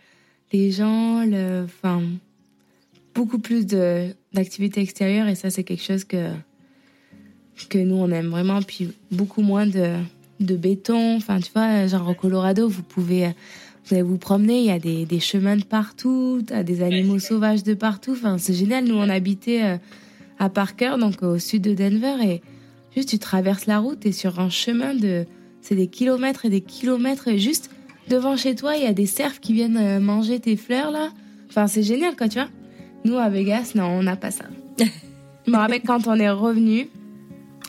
les gens, le, enfin, beaucoup plus de, d'activités extérieures. Et ça, c'est quelque chose que, que nous, on aime vraiment. Puis beaucoup moins de, de béton. Enfin, tu vois, genre au Colorado, vous pouvez... Vous allez vous promener, il y a des, des chemins de partout, t'as des animaux sauvages de partout. Enfin, c'est génial. Nous, on habitait à Parker, donc au sud de Denver, et juste tu traverses la route et sur un chemin de, c'est des kilomètres et des kilomètres, et juste devant chez toi, il y a des cerfs qui viennent manger tes fleurs là. Enfin, c'est génial, quoi, tu vois. Nous à Vegas, non, on n'a pas ça. Je me rappelle quand on est revenu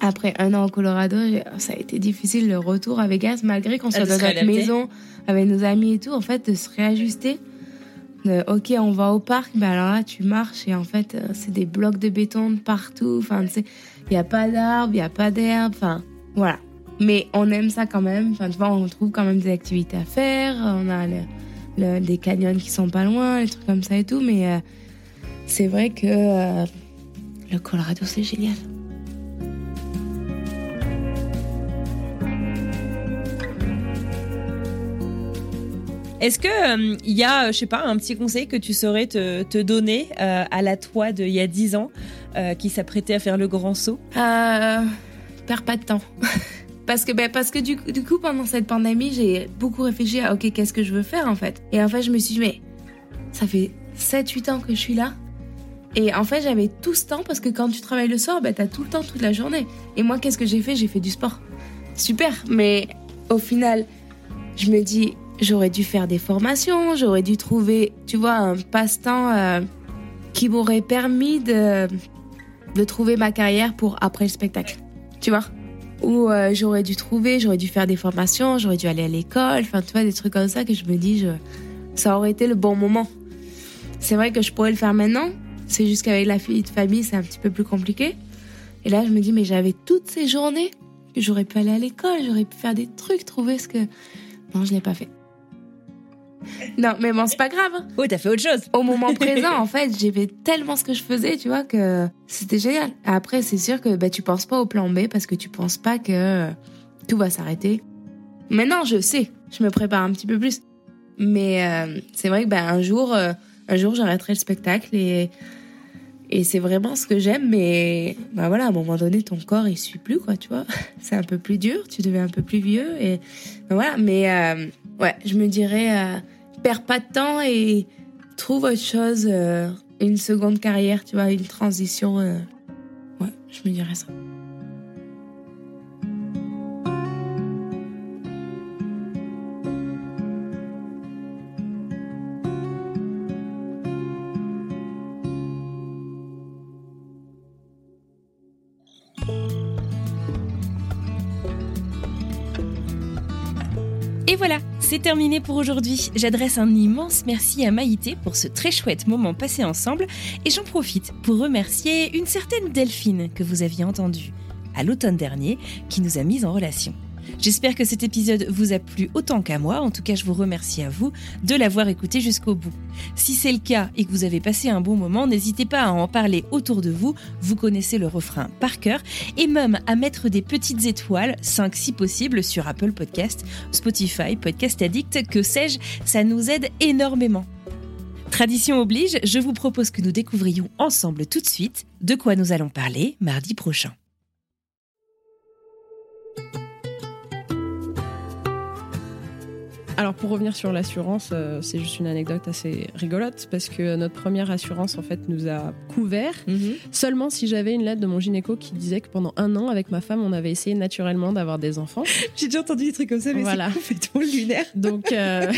après un an au Colorado, ça a été difficile le retour à Vegas, malgré qu'on soit ah, dans notre adapté. Maison. Avec nos amis et tout, en fait, de se réajuster. De, ok, on va au parc, mais alors là, tu marches et en fait, c'est des blocs de béton partout. Enfin, tu sais, il n'y a pas d'arbres, il n'y a pas d'herbe. Enfin, voilà. Mais on aime ça quand même. Enfin, tu vois, on trouve quand même des activités à faire. On a le, le, des canyons qui sont pas loin, des trucs comme ça et tout. Mais euh, c'est vrai que euh, le Colorado, c'est génial. Est-ce que il euh, y a, je sais pas, un petit conseil que tu saurais te, te donner euh, à la toi d'il y a dix ans euh, qui s'apprêtait à faire le grand saut ? euh, Perds pas de temps. parce que, ben, parce que du, du coup, pendant cette pandémie, j'ai beaucoup réfléchi à ok, qu'est-ce que je veux faire en fait ? Et en fait, je me suis dit, mais ça fait sept huit ans que je suis là. Et en fait, j'avais tout ce temps parce que quand tu travailles le soir, ben, t'as tout le temps, toute la journée. Et moi, qu'est-ce que j'ai fait ? J'ai fait du sport. Super, mais au final, je me dis. J'aurais dû faire des formations, j'aurais dû trouver, tu vois, un passe-temps euh, qui m'aurait permis de, de trouver ma carrière pour après le spectacle, tu vois. Ou euh, j'aurais dû trouver, j'aurais dû faire des formations, j'aurais dû aller à l'école, enfin, tu vois, des trucs comme ça que je me dis, je, ça aurait été le bon moment. C'est vrai que je pourrais le faire maintenant, c'est juste qu'avec la fille de famille, c'est un petit peu plus compliqué. Et là, je me dis, mais j'avais toutes ces journées que j'aurais pu aller à l'école, j'aurais pu faire des trucs, trouver ce que... Non, je ne l'ai pas fait. Non, mais bon, c'est pas grave. Oui, t'as fait autre chose. Au moment présent, en fait, j'aimais tellement ce que je faisais, tu vois, que c'était génial. Après, c'est sûr que bah, tu penses pas au plan B parce que tu penses pas que tout va s'arrêter. Maintenant, je sais, je me prépare un petit peu plus. Mais euh, c'est vrai que bah, un jour, euh, un jour, j'arrêterai le spectacle et, et c'est vraiment ce que j'aime. Mais bah, voilà, à un moment donné, ton corps, il suit plus, quoi, tu vois. C'est un peu plus dur, tu deviens un peu plus vieux. Et bah, voilà, mais euh, ouais, je me dirais... Euh, perds pas de temps et trouve autre chose, euh, une seconde carrière, tu vois, une transition. Euh... Ouais, je me dirais ça. Et voilà, c'est terminé pour aujourd'hui. J'adresse un immense merci à Maïté pour ce très chouette moment passé ensemble et j'en profite pour remercier une certaine Delphine que vous aviez entendue à l'automne dernier qui nous a mis en relation. J'espère que cet épisode vous a plu autant qu'à moi. En tout cas, je vous remercie à vous de l'avoir écouté jusqu'au bout. Si c'est le cas et que vous avez passé un bon moment, n'hésitez pas à en parler autour de vous. Vous connaissez le refrain par cœur et même à mettre des petites étoiles, cinq si possible, sur Apple Podcasts, Spotify, Podcast Addict, que sais-je, ça nous aide énormément. Tradition oblige, je vous propose que nous découvrions ensemble tout de suite de quoi nous allons parler mardi prochain. Alors pour revenir sur l'assurance, euh, c'est juste une anecdote assez rigolote parce que notre première assurance en fait nous a couvert mm-hmm. seulement si j'avais une lettre de mon gynéco qui disait que pendant un an avec ma femme on avait essayé naturellement d'avoir des enfants. J'ai déjà entendu des trucs comme ça mais voilà. C'est complètement lunaire. Donc euh...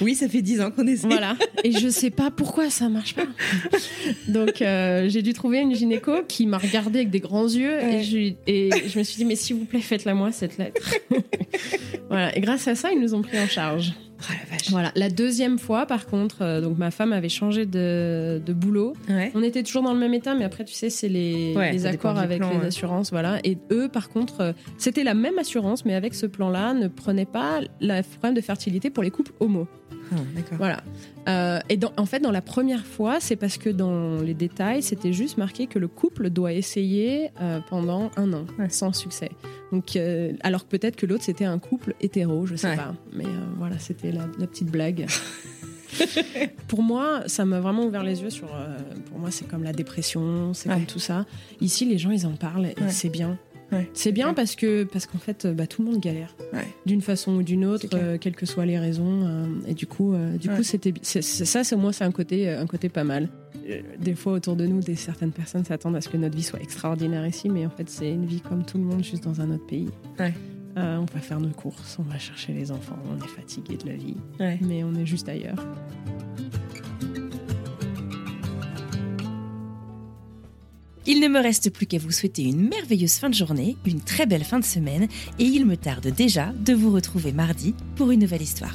oui ça fait dix ans qu'on essaie. Voilà et je sais pas pourquoi ça marche pas. Donc euh, j'ai dû trouver une gynéco qui m'a regardée avec des grands yeux ouais. et, je, et je me suis dit mais s'il vous plaît faites-la moi cette lettre. Voilà et grâce à ça ils nous ont pris en charge. Oh, la vache. Voilà. La deuxième fois, par contre, euh, donc ma femme avait changé de, de boulot. Ouais. On était toujours dans le même état, mais après, tu sais, c'est les, ouais, les accords avec plan, les ouais. assurances. Voilà. Et eux, par contre, euh, c'était la même assurance, mais avec ce plan-là, ne prenait pas le problème de fertilité pour les couples homo. Ah, d'accord. Voilà. Euh, et dans, en fait, dans la première fois, c'est parce que dans les détails, c'était juste marqué que le couple doit essayer euh, pendant un an, ouais. sans succès. Donc, euh, alors peut-être que l'autre, c'était un couple hétéro, je sais ouais. pas. Mais euh, voilà, c'était la, la petite blague. Pour moi, ça m'a vraiment ouvert les yeux sur. Euh, pour moi, c'est comme la dépression, c'est ouais. comme tout ça. Ici, les gens, ils en parlent et ouais. c'est bien. Ouais. C'est bien ouais. parce que parce qu'en fait, bah, tout le monde galère ouais. d'une façon ou d'une autre, euh, quelles que soient les raisons. Euh, et du coup, euh, du ouais. coup, c'était c'est, c'est, ça, c'est moi, c'est un côté un côté pas mal. Des fois, autour de nous, des certaines personnes s'attendent à ce que notre vie soit extraordinaire ici, mais en fait, c'est une vie comme tout le monde, juste dans un autre pays. Ouais. Euh, on va faire nos courses, on va chercher les enfants, on est fatigué de la vie, ouais. mais on est juste ailleurs. Il ne me reste plus qu'à vous souhaiter une merveilleuse fin de journée, une très belle fin de semaine, et il me tarde déjà de vous retrouver mardi pour une nouvelle histoire.